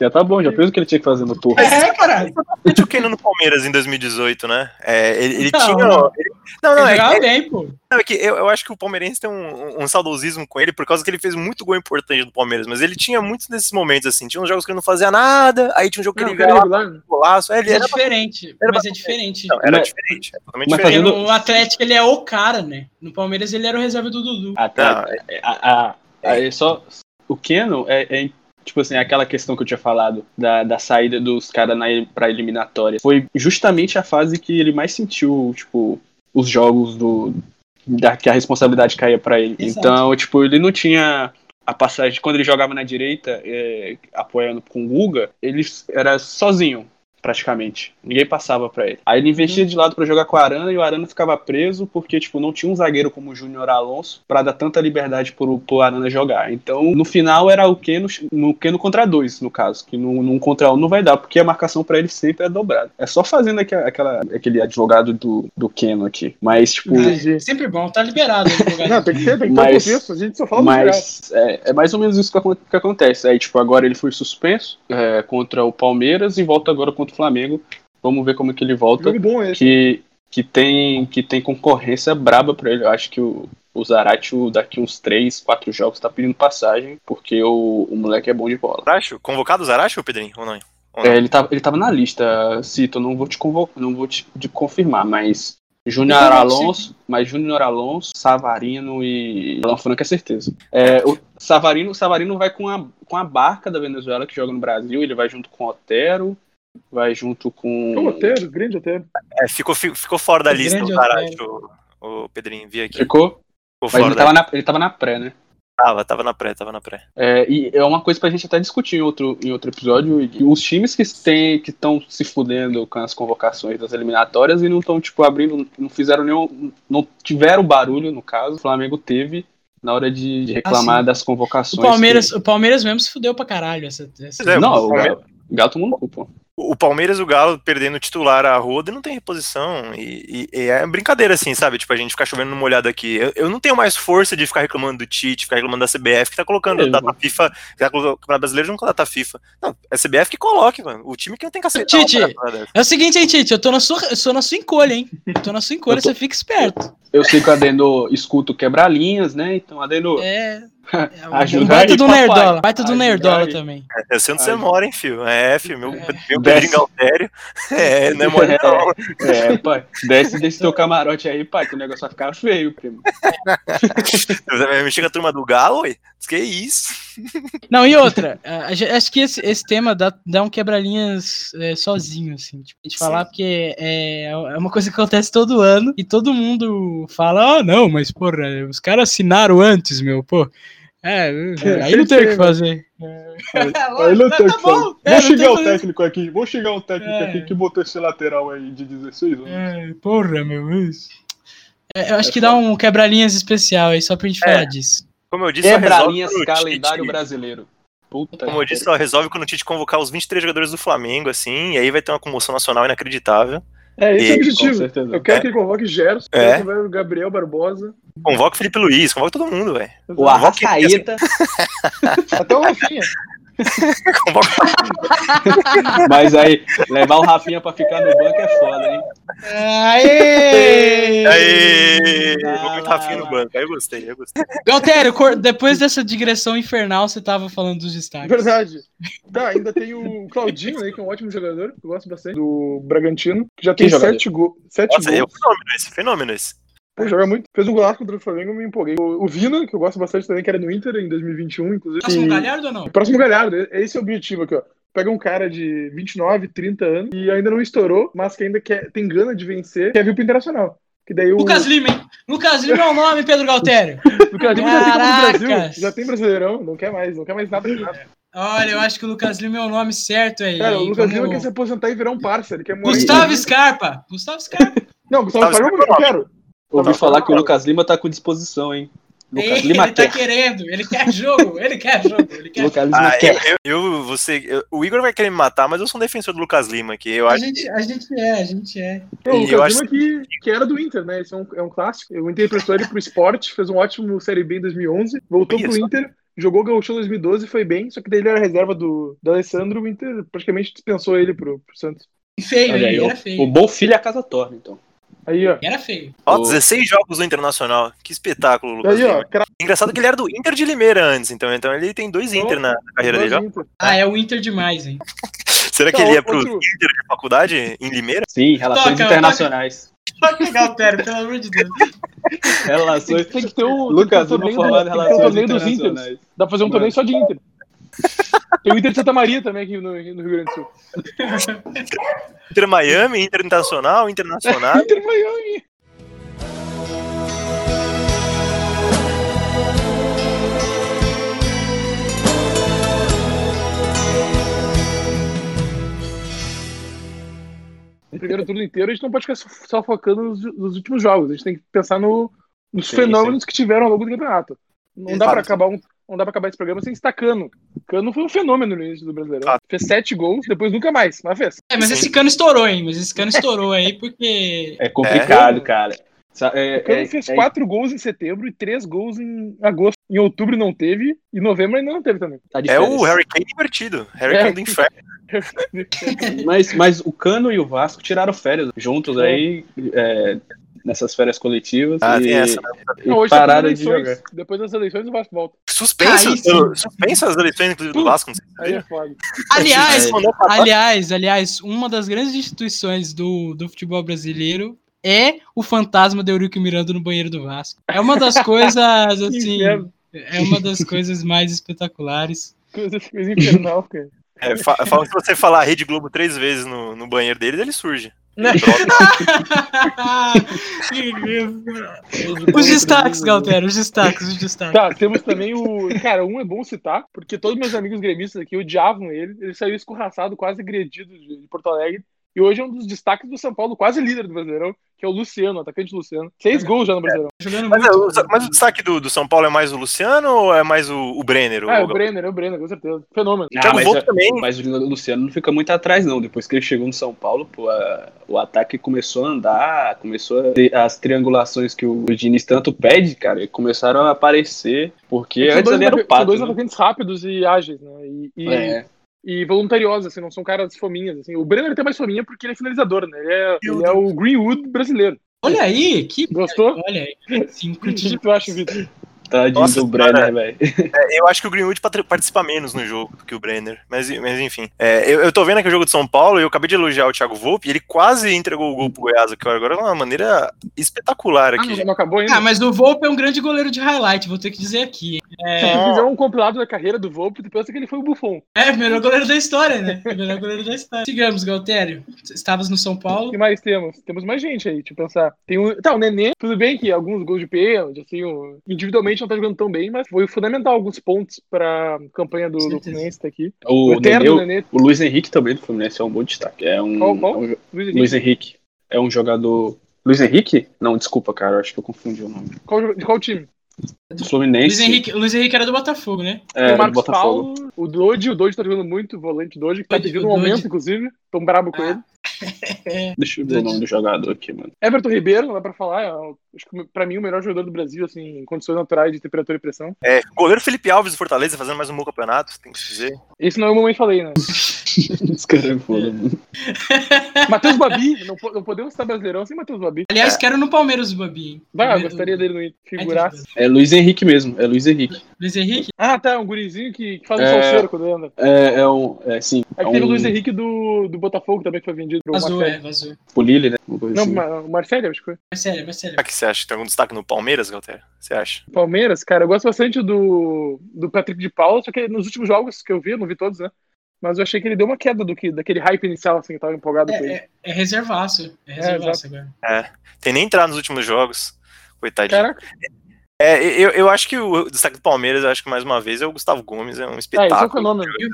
Já tá bom, já fez o que ele tinha que fazer no turno. É, cara, ele tinha o Keno no Palmeiras em 2018, né? É, ele não, tinha... Não, ele, não, não, ele jogava bem, pô. Não, é que eu acho que o palmeirense tem um saudosismo com ele por causa que ele fez muito gol importante do Palmeiras, mas ele tinha muitos desses momentos, assim. Tinha uns jogos que ele não fazia nada, aí tinha um jogo que ele ia lá, golaço. Ele era diferente, mas é diferente. Não, era diferente, é totalmente diferente. Porque no Atlético ele é o cara, né? No Palmeiras ele era o reserva do Dudu. O Keno é tipo assim, aquela questão que eu tinha falado da saída dos caras pra eliminatória. Foi justamente a fase que ele mais sentiu, tipo, os jogos que a responsabilidade caía pra ele. Exato. Então, tipo, ele não tinha a passagem. Quando ele jogava na direita, apoiando com o Guga, ele era sozinho, praticamente. Ninguém passava pra ele. Aí ele investia de lado pra jogar com o Arana e o Arana ficava preso porque, tipo, não tinha um zagueiro como o Júnior Alonso pra dar tanta liberdade pro Arana jogar. Então, no final, era o Keno contra 2, no caso, que num contra 1 não vai dar, porque a marcação pra ele sempre é dobrada. É só fazendo aquele advogado do Keno aqui. Mas, tipo... É sempre bom, tá liberado o advogado. Não, tem que ser, tem que ter isso, a gente só fala mas, é mais ou menos isso que acontece. Aí, tipo, agora ele foi suspenso contra o Palmeiras e volta agora contra Flamengo, vamos ver como é que ele volta. Bom esse. Que tem concorrência braba pra ele. Eu acho que o Zarate, daqui uns 3-4 jogos, tá pedindo passagem, porque o moleque é bom de bola. Convocado o Zarate, Pedrinho, ou não? Ele tava na lista, Cito, não vou te confirmar, mas Júnior Alonso, Savarino e Alan Franco é certeza. O Savarino vai com a barca da Venezuela que joga no Brasil, ele vai junto com o Otero. Vai junto com... O Otero, grande Otero. Ficou fora da lista o Zaracho, o Pedrinho, vi aqui. Ficou fora. Mas ele tava na pré, né? Tava na pré. E é uma coisa pra gente até discutir em outro episódio. E os times que estão se fudendo com as convocações das eliminatórias e não estão, tipo, abrindo, não fizeram nenhum... Não tiveram barulho, no caso. O Flamengo teve... Na hora de reclamar das convocações. O Palmeiras mesmo se fudeu pra caralho. Não, o Galo tomou no cu, pô. O Palmeiras e o Galo perdendo o titular à roda e não tem reposição. E é brincadeira, assim, sabe? Tipo, a gente ficar chovendo numa olhada aqui. Eu não tenho mais força de ficar reclamando do Tite, ficar reclamando da CBF, que tá colocando data FIFA. Que tá colocando o Campeonato Brasileiro não com data FIFA. Não, é a CBF que coloque, mano. O time que não tem que aceitar. Tite, é o seguinte, hein, Tite. Eu tô na sua encolha, hein? Você fica esperto. Eu sei que o Adeno escuta o Quebra-Linhas, né? Então, Adeno... Baita do Nerdola. Baita do Nerdola também. Eu sei onde você mora, hein, filho? Meu Pedro Gautério. Não é mole não. Pai. Desce desse teu camarote aí, pai, que o negócio vai ficar feio, primo. Me chega a turma do Galo, oi? Que isso? Não, e outra. Acho que esse tema dá um quebra-linhas sozinho, assim. Tipo, a gente falar, porque é uma coisa que acontece todo ano e todo mundo fala, não, mas, porra, os caras assinaram antes, meu, pô. Aí não tem o que fazer. Aí não tem o que fazer. Vou xingar o técnico aqui. Que botou esse lateral aí de 16 anos. Porra, meu, isso. Eu acho que dá um quebra-linhas especial aí, só pra gente falar disso. Como eu disse, Quebra-Linhas, calendário brasileiro. Como eu disse, só resolve quando o Tite convocar os 23 jogadores do Flamengo, assim, e aí vai ter uma comoção nacional inacreditável. Esse é o objetivo. Eu quero que ele convoque Gerson, Gabriel Barbosa. Convoque Felipe Luiz, convoque todo mundo, velho. O Arrascaeta. Até o Rafinha. Mas aí, levar o Rafinha pra ficar no banco é foda, hein? Aê! Vou muito Rafinha no banco, aí eu gostei. Galtério, depois dessa digressão infernal, você tava falando dos destaques. Verdade. Tá, ainda tem o Claudinho aí, que é um ótimo jogador, que eu gosto bastante, do Bragantino, que já tem 7 gols. É um fenômeno esse. Pô, joga muito. Fez um golaço contra o Flamengo, me empolguei. O Vina, que eu gosto bastante também, que era no Inter em 2021, inclusive. Próximo Galhardo ou não? Próximo Galhardo, esse é o objetivo aqui, ó. Pega um cara de 29, 30 anos e ainda não estourou, mas que ainda tem gana de vencer, quer vir pro Internacional. Que daí Lucas Lima, hein? Lucas Lima é o nome, Pedro Gautério. Lucas Lima já tem Copa do Brasil, já tem Brasileirão, não quer mais nada. Olha, eu acho que o Lucas Lima é o nome certo aí. Cara, o Lucas Lima quer se aposentar e virar um parça, ele quer morrer. Gustavo Scarpa. Não, Gustavo Scarpa eu não quero. Ouvi falar que o Lucas Lima tá com disposição, hein? Lucas Lima ele tá querendo, ele quer jogo, ele quer jogo, ele quer Lucas jogo. Lima quer. O Igor vai querer me matar, mas eu sou um defensor do Lucas Lima aqui. A gente é. O Lucas Lima que era do Inter, né? Isso é um clássico. O Inter emprestou ele pro Sport, fez um ótimo Série B em 2011, voltou pro Inter, jogou o Gaúchão 2012 e foi bem, só que daí ele era reserva do Alessandro, o Inter praticamente dispensou ele pro Santos. E feio, ele era feio. O bom filho é a casa torna, então. Aí, ó. Era feio. Ó, 16 jogos do Internacional. Que espetáculo, Lucas. Aí, ó, engraçado que ele era do Inter de Limeira antes, então ele tem dois Inter na carreira dele, ó. Ah, é o Inter demais, hein? Será que ele ia pro Inter de faculdade em Limeira? Sim, relações internacionais. Só que Gautério, pelo amor de Deus. Relações. Tem que ter um Lucas, vamos falar de relações internacionais. Dá pra fazer um torneio só de Inter. Tem o Inter de Santa Maria também aqui no Rio Grande do Sul. Inter Miami, Inter Internacional, Internacional. Inter Miami. No primeiro turno inteiro a gente não pode ficar só focando nos últimos jogos. A gente tem que pensar nos fenômenos que tiveram ao longo do campeonato. Não dá pra acabar esse programa sem citar Cano. Cano foi um fenômeno no início do Brasileirão. Fez 7 gols, depois nunca mais. Mas fez. É, mas esse Cano estourou, hein? Mas esse Cano estourou aí porque... É complicado, cara. O Cano fez 4 gols em setembro e 3 gols em agosto. Em outubro não teve, e em novembro ainda não teve também. Tá o Harry Kane invertido. Harry Kane do inferno. mas o Cano e o Vasco tiraram férias juntos aí... nessas férias coletivas e, essa, né? E pararam de jogar. Depois das eleições o Vasco volta. Suspenso as eleições, inclusive, do Vasco. Não sei se aliás, uma das grandes instituições do futebol brasileiro é o fantasma de Eurico Miranda no banheiro do Vasco. É uma das coisas, assim, é uma das coisas mais espetaculares. Coisa infernal, cara. Fala que se você falar Rede Globo 3 vezes no banheiro deles, ele surge. Os destaques, Gautério. Tá, temos também o... Cara, é bom citar, porque todos meus amigos gremistas aqui odiavam ele. Ele saiu escorraçado, quase agredido de Porto Alegre. E hoje é um dos destaques do São Paulo, quase líder do Brasileirão, que é o Luciano, o atacante Luciano. 6 gols já no Brasileirão. Mas o destaque do São Paulo é mais o Luciano ou é mais o Brenner? É o Brenner, com certeza. Fenômeno. Mas o Luciano não fica muito atrás, não. Depois que ele chegou no São Paulo, o ataque começou a andar, começou a ter as triangulações que o Diniz tanto pede, cara, começaram a aparecer, porque antes ali era o pato. São dois atacantes rápidos e ágeis, né? E voluntariosa, assim, não são caras fominhas, assim. O Brenner tem mais fominha porque ele é finalizador, né? Ele é o Greenwood brasileiro. Olha aí, que... Gostou? Olha aí. Sim, o que tu acha, Vitor? Tadinho do Brenner, velho. Eu acho que o Greenwood participa menos no jogo do que o Brenner. Mas enfim. Eu tô vendo aqui o jogo de São Paulo e eu acabei de elogiar o Thiago Volpi. Ele quase entregou o gol pro Goiás aqui agora de uma maneira espetacular aqui. Não acabou ainda. Mas o Volpi é um grande goleiro de highlight, vou ter que dizer aqui. Se fizer um compilado da carreira do Volpi, tu pensa que ele foi o Buffon. É, melhor goleiro da história, né? Melhor goleiro da história. Sigamos, Gautério. Estavas no São Paulo. O que mais temos? Temos mais gente aí, deixa eu pensar. Tem o Nenê. Tudo bem que alguns gols de pênalti, assim, individualmente não tá jogando tão bem, mas foi fundamental alguns pontos pra campanha do Fluminense tá aqui. O Luiz Henrique também do Fluminense é um bom destaque. Luiz Henrique. É um jogador... Luiz Henrique? Não, desculpa, cara, acho que eu confundi o nome. De qual time? Do Fluminense. Luiz Henrique era do Botafogo, né? É, o Marcos Botafogo. Paulo, o Doge tá jogando muito, o volante Doge, que tá pedindo um aumento, inclusive. Tô brabo com ele. Deixa eu ver o nome do jogador aqui, mano. Everton Ribeiro, não dá pra falar. Acho que pra mim o melhor jogador do Brasil, assim, em condições naturais de temperatura e pressão. Goleiro Felipe Alves do Fortaleza fazendo mais um bom campeonato, tem que dizer. Esse não é o momento que falei, né? Esse cara é foda, mano. Matheus Babi, não podemos estar brasileirão sem Matheus Babi. Aliás, quero no Palmeiras o Babi, hein? Eu gostaria dele no Inter, figuraço. É Luiz Henrique mesmo, é Luiz Henrique. Luiz Henrique? Ah, tá, um gurizinho que faz um salseiro quando anda. Sim. É que teve o Luiz Henrique do Botafogo também, que foi vendido pro Marcelo. Vazou. Pro Lille, né? Não, o Marcelo, acho que foi. Marcelo. O que você acha? Tem algum destaque no Palmeiras, Gautério? Você acha? Palmeiras, cara, eu gosto bastante do Patrick de Paula, só que nos últimos jogos que eu vi, não vi todos, né? Mas eu achei que ele deu uma queda daquele hype inicial, assim, que eu tava empolgado com ele. É reservaço. Agora. Tem nem entrar nos últimos jogos. Coitadinho. Caraca. Eu acho que o destaque do Palmeiras, eu acho que mais uma vez, é o Gustavo Gomes, é um espetáculo. Esse é o fenômeno. E o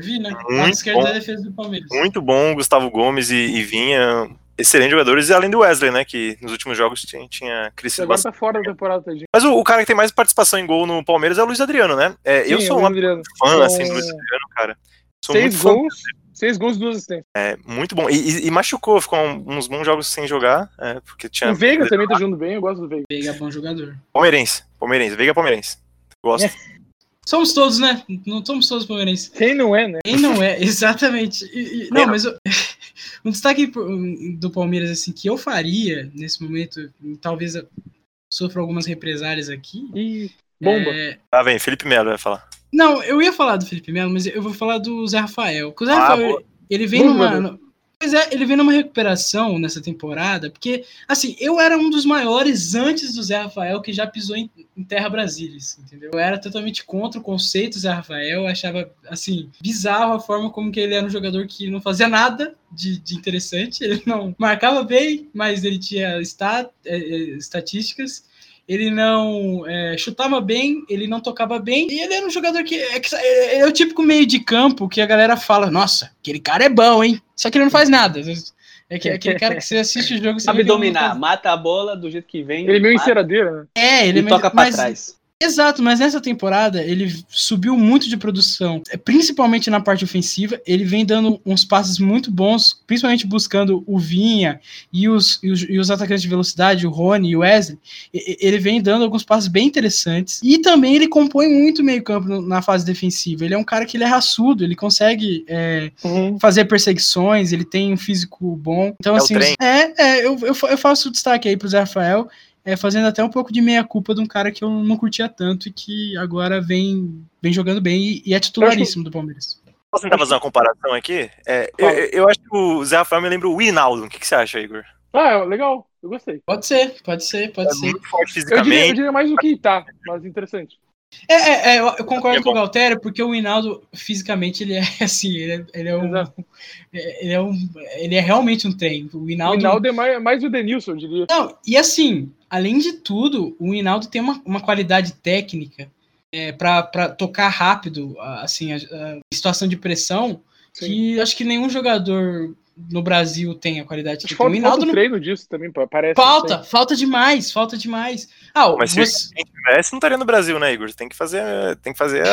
Vina, muito bom, da defesa do Palmeiras. Muito bom, Gustavo Gomes e Vinha, excelentes jogadores, e além do Wesley, né, que nos últimos jogos tinha crescido agora bastante. Tá fora da temporada, tá, gente. Mas o cara que tem mais participação em gol no Palmeiras é o Luiz Adriano, né? Sim, eu sou um fã, assim, do Luiz Adriano, cara. Sou 6 gols, 2 assistências. É, muito bom. E machucou, ficou uns bons jogos sem jogar, porque tinha... O Veiga também tá jogando bem, eu gosto do Veiga. Veiga é bom jogador. Palmeirense, Veiga é palmeirense. Gosto. Somos todos, né? Não somos todos palmeirenses. Quem não é, né? Quem não é, exatamente. Não, mas um destaque do Palmeiras, assim, que eu faria nesse momento, talvez sofra algumas represálias aqui. Bomba. Vem, Felipe Melo vai falar. Não, eu ia falar do Felipe Melo, mas eu vou falar do Zé Rafael. Porque o Zé Rafael, ele vem numa... Pois é, ele vem numa recuperação nessa temporada, porque, assim, eu era um dos maiores antes do Zé Rafael que já pisou em terra brasileira, entendeu? Eu era totalmente contra o conceito do Zé Rafael, achava, assim, bizarro a forma como que ele era um jogador que não fazia nada de interessante, ele não marcava bem, mas ele tinha estatísticas, ele não chutava bem, ele não tocava bem, e ele era um jogador que é o típico meio de campo que a galera fala, nossa, aquele cara é bom, hein? Só que ele não faz nada. É aquele cara que você assiste o jogo... Sabe dominar, mata a bola do jeito que vem. Ele é meio enceradeiro, né? Ele toca pra trás. Exato, mas nessa temporada ele subiu muito de produção, principalmente na parte ofensiva, ele vem dando uns passes muito bons, principalmente buscando o Vinha e os atacantes de velocidade, o Rony e o Wesley, ele vem dando alguns passes bem interessantes, e também ele compõe muito meio campo na fase defensiva, ele é um cara que ele é raçudo, ele consegue fazer perseguições, ele tem um físico bom, então assim, eu faço o destaque aí pro Zé Rafael, fazendo até um pouco de meia-culpa de um cara que eu não curtia tanto e que agora vem jogando bem e é titularíssimo do Palmeiras. Posso tentar fazer uma comparação aqui? Eu acho que o Zé Rafael me lembra o Wijnaldum. O que você acha, Igor? Legal. Eu gostei. Pode ser. Muito forte fisicamente. Eu diria mais do que tá, mas interessante. Eu concordo com o Gautério, porque o Wijnaldum fisicamente ele é assim, ele é realmente um trem. O Wijnaldum é mais o Denilson, eu diria. Não, e assim, além de tudo, o Wijnaldum tem uma qualidade técnica para tocar rápido, assim, a situação de pressão, sim, que acho que nenhum jogador no Brasil tem a qualidade que tem. O Wijnaldum treino disso também, parece. Falta demais. Mas se a gente tivesse, não estaria no Brasil, né, Igor? Tem que fazer a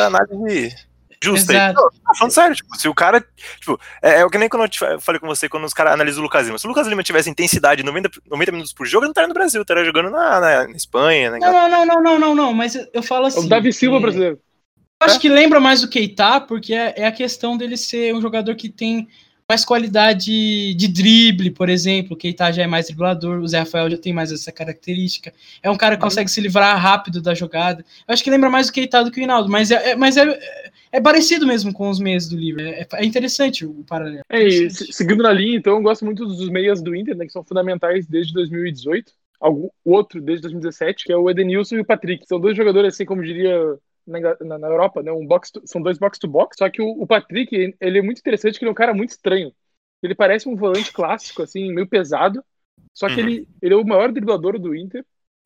análise justa. Exato. Aí. Não, falando sério, se o cara... é o que nem quando eu falei com você, quando os caras analisam o Lucas Lima. Se o Lucas Lima tivesse intensidade 90 minutos por jogo, ele não estaria no Brasil, estaria jogando na Espanha, na Inglaterra. Não, mas eu falo assim... O Davi Silva brasileiro. Eu acho que lembra mais o Keita, porque é a questão dele ser um jogador que tem... mais qualidade de drible, por exemplo, o Keita já é mais driblador, o Zé Rafael já tem mais essa característica, é um cara que consegue se livrar rápido da jogada, eu acho que lembra mais o Keita do que o Wijnaldum, mas é parecido mesmo com os meias do Liverpool, é interessante o paralelo. Seguindo na linha, então, eu gosto muito dos meias do Inter, né, que são fundamentais desde 2018, o outro desde 2017, que é o Edenilson e o Patrick, são dois jogadores, assim como diria... Na Europa, né? São dois box-to-box, só que o Patrick, ele é muito interessante, que ele é um cara muito estranho. Ele parece um volante clássico, assim, meio pesado, só que ele é o maior driblador do Inter,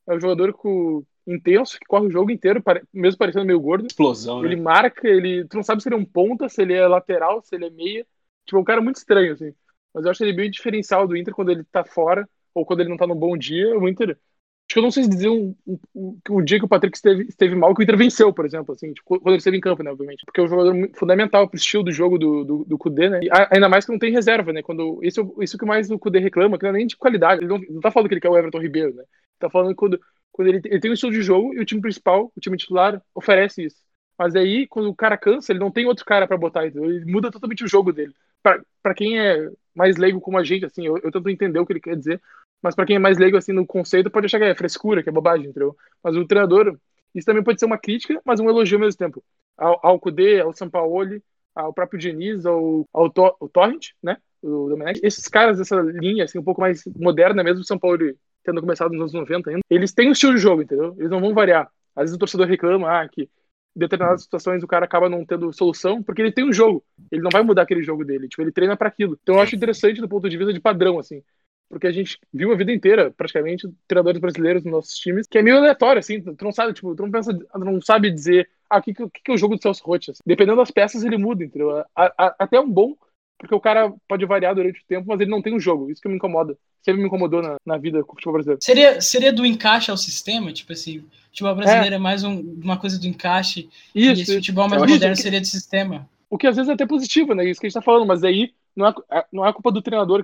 é um jogador intenso, que corre o jogo inteiro, mesmo parecendo meio gordo. Explosão, ele marca, tu não sabe se ele é um ponta, se ele é lateral, se ele é meia, é um cara muito estranho, assim. Mas eu acho que ele é bem diferencial do Inter quando ele tá fora, ou quando ele não tá num bom dia, o Inter... Acho que eu não sei dizer um dia que o Patrick esteve mal, que o Inter venceu, por exemplo, assim, quando ele esteve em campo, né, obviamente. Porque é um jogador fundamental pro estilo do jogo do Coudet, né? E ainda mais que não tem reserva, né? Isso que mais o Coudet reclama, que não é nem de qualidade. Ele não tá falando que ele quer o Everton Ribeiro, né? Tá falando quando ele tem um estilo de jogo e o time principal, o time titular, oferece isso. Mas aí, quando o cara cansa, ele não tem outro cara pra botar, entendeu? Ele muda totalmente o jogo dele. Pra quem é mais leigo como a gente, assim, eu tento entender o que ele quer dizer. Mas pra quem é mais leigo, assim, no conceito, pode achar que é frescura, que é bobagem, entendeu? Mas o treinador, isso também pode ser uma crítica, mas um elogio ao mesmo tempo. Ao Coudet, ao Sampaoli, ao próprio Diniz, ao Torrent, né? O Domenech. Esses caras dessa linha, assim, um pouco mais moderna, mesmo o Sampaoli tendo começado nos anos 90 ainda, eles têm um estilo de jogo, entendeu? Eles não vão variar. Às vezes o torcedor reclama, que em determinadas situações o cara acaba não tendo solução, porque ele tem um jogo. Ele não vai mudar aquele jogo dele, ele treina pra aquilo. Então eu acho interessante do ponto de vista de padrão, assim. Porque a gente viu a vida inteira, praticamente, treinadores brasileiros nos nossos times, que é meio aleatório, assim, tu não sabe dizer, o que é o jogo do Celso Roth, assim. Dependendo das peças, ele muda, entendeu? Até um bom Porque o cara pode variar durante o tempo, mas ele não tem um jogo. Isso que me incomoda. Sempre me incomodou na vida com o futebol brasileiro. Seria do encaixe ao sistema? Tipo assim, o futebol brasileiro é mais uma coisa do encaixe. Isso, e esse futebol mais moderno seria do sistema. O que às vezes é até positivo, né? Isso que a gente tá falando. Mas aí não é culpa do treinador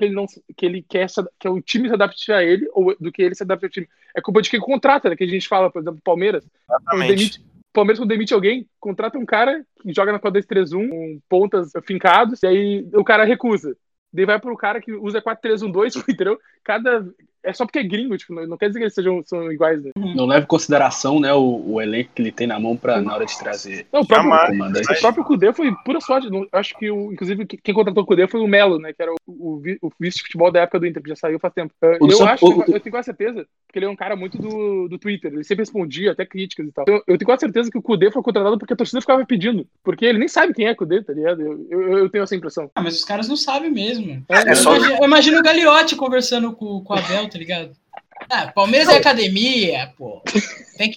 que o time se adapte a ele ou do que ele se adapte ao time. É culpa de quem contrata, né? Que a gente fala, por exemplo, Palmeiras. Exatamente. Palmeiras, quando demite alguém, contrata um cara que joga na 4-2-3-1 com pontas fincados, e aí o cara recusa. Daí vai pro cara que usa 4-3-1-2, entendeu? É só porque é gringo, tipo, não quer dizer que eles são iguais, né? Não leva em consideração, né, o elenco que ele tem na mão na hora de trazer. Não, o próprio Coudet foi pura sorte. Acho que, inclusive, quem contratou o Coudet foi o Melo, né? Que era o vice de futebol da época do Inter, que já saiu faz tempo. Eu tenho quase certeza, porque ele é um cara muito do Twitter. Ele sempre respondia, até críticas e tal. Então, eu tenho quase certeza que o Coudet foi contratado porque a torcida ficava pedindo. Porque ele nem sabe quem é o Coudet, tá ligado? Eu tenho essa impressão. Ah, mas os caras não sabem mesmo. Eu imagino o Gagliotti conversando com o Abel, tá ligado? Ah, Palmeiras é academia, pô. Tem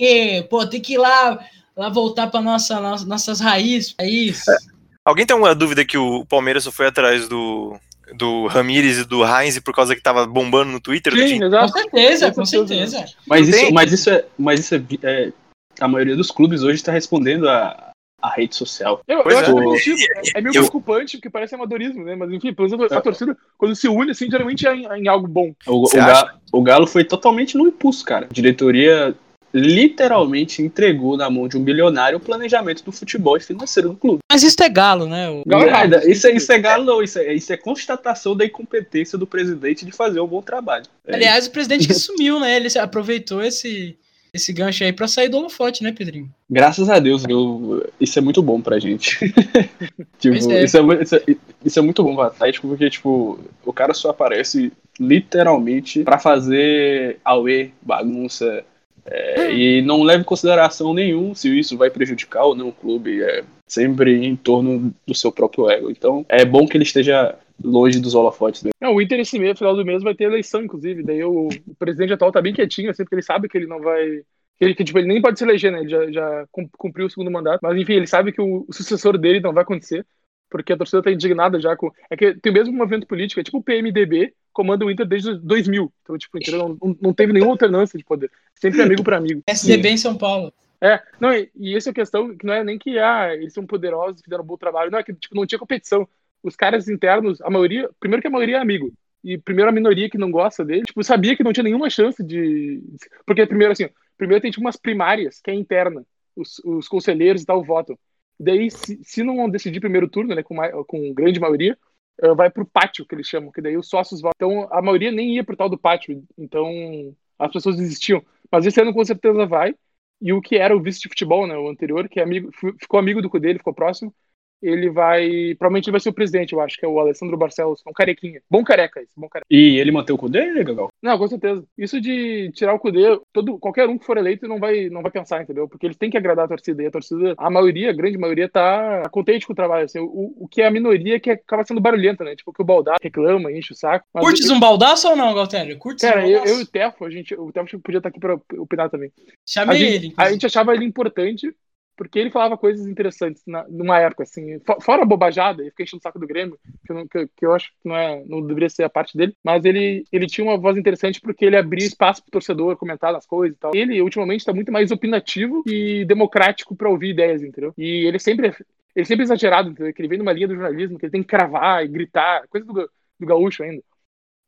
que ir lá voltar pra nossas raízes. É isso. Alguém tem uma dúvida que o Palmeiras só foi atrás do Ramírez e do Heinz por causa que tava bombando no Twitter? Sim, exato. Com certeza. Mas isso é a maioria dos clubes hoje tá respondendo a rede social. É meio preocupante, porque parece amadorismo, né? Mas enfim, pelo menos a torcida, quando se une, assim, geralmente é em algo bom. O Galo foi totalmente no impulso, cara. A diretoria literalmente entregou na mão de um bilionário o planejamento do futebol e financeiro do clube. Mas isso é Galo, né? Isso é constatação da incompetência do presidente de fazer um bom trabalho. Aliás, o presidente que sumiu, né? Ele aproveitou esse gancho aí pra sair do holofote, né, Pedrinho? Graças a Deus, isso é muito bom pra gente. Isso é muito bom pra Atlético, porque, tipo, o cara só aparece literalmente pra fazer auê, bagunça, e não leva em consideração nenhum se isso vai prejudicar ou não o clube, sempre em torno do seu próprio ego. Então, é bom que ele esteja longe dos holofotes dele. Não, o Inter esse mês, final do mês, vai ter eleição, inclusive. Daí o presidente atual tá bem quietinho, assim, porque ele sabe que ele não vai... Ele nem pode se eleger, né? Ele já cumpriu o segundo mandato. Mas, enfim, ele sabe que o sucessor dele não vai acontecer, porque a torcida tá indignada já com... É que tem o mesmo movimento político, é tipo o PMDB, comanda o Inter desde 2000. Então, tipo, o Inter não teve nenhuma alternância de poder. Sempre amigo pra amigo. PSDB em São Paulo. É, não, e essa é a questão, que não é nem que, eles são poderosos, fizeram um bom trabalho. Não, é que, tipo, não tinha competição. Os caras internos, a maioria, primeiro que a maioria é amigo, e primeiro a minoria que não gosta dele, tipo, sabia que não tinha nenhuma chance de... Porque primeiro tem tipo umas primárias, que é interna, os conselheiros e tal votam. Daí, se não decidir primeiro turno, né, com grande maioria, vai pro pátio, que eles chamam, que daí os sócios votam. Então, a maioria nem ia pro tal do pátio, então as pessoas desistiam. Mas esse ano com certeza vai, e o que era o vice de futebol, né, o anterior, que é amigo, ficou amigo do Coudet, ficou próximo, ele vai... Provavelmente ele vai ser o presidente, eu acho, que é o Alessandro Barcelos, um carequinha. Bom careca. E ele mantém o Coudet, Gagal? Não, com certeza. Isso de tirar o Coudet, qualquer um que for eleito não vai pensar, entendeu? Porque eles têm que agradar a torcida. E a torcida, a grande maioria, tá contente com o trabalho. Assim, o que é a minoria que acaba sendo barulhenta, né? Tipo, que o Baldasso reclama, enche o saco. Curtes um Baldasso ou não, Gautério? Cara, eu e o Tefo, o Tefo podia estar aqui pra opinar também. Chamei ele. A gente achava ele importante, porque ele falava coisas interessantes numa época, assim, fora a bobajada, ele fica enchendo o saco do Grêmio, que eu acho que não deveria ser a parte dele, mas ele tinha uma voz interessante porque ele abria espaço pro torcedor comentar as coisas e tal. Ele, ultimamente, tá muito mais opinativo e democrático pra ouvir ideias, entendeu? E ele sempre é exagerado, entendeu? Que ele vem numa linha do jornalismo, que ele tem que cravar e gritar, coisa do gaúcho ainda.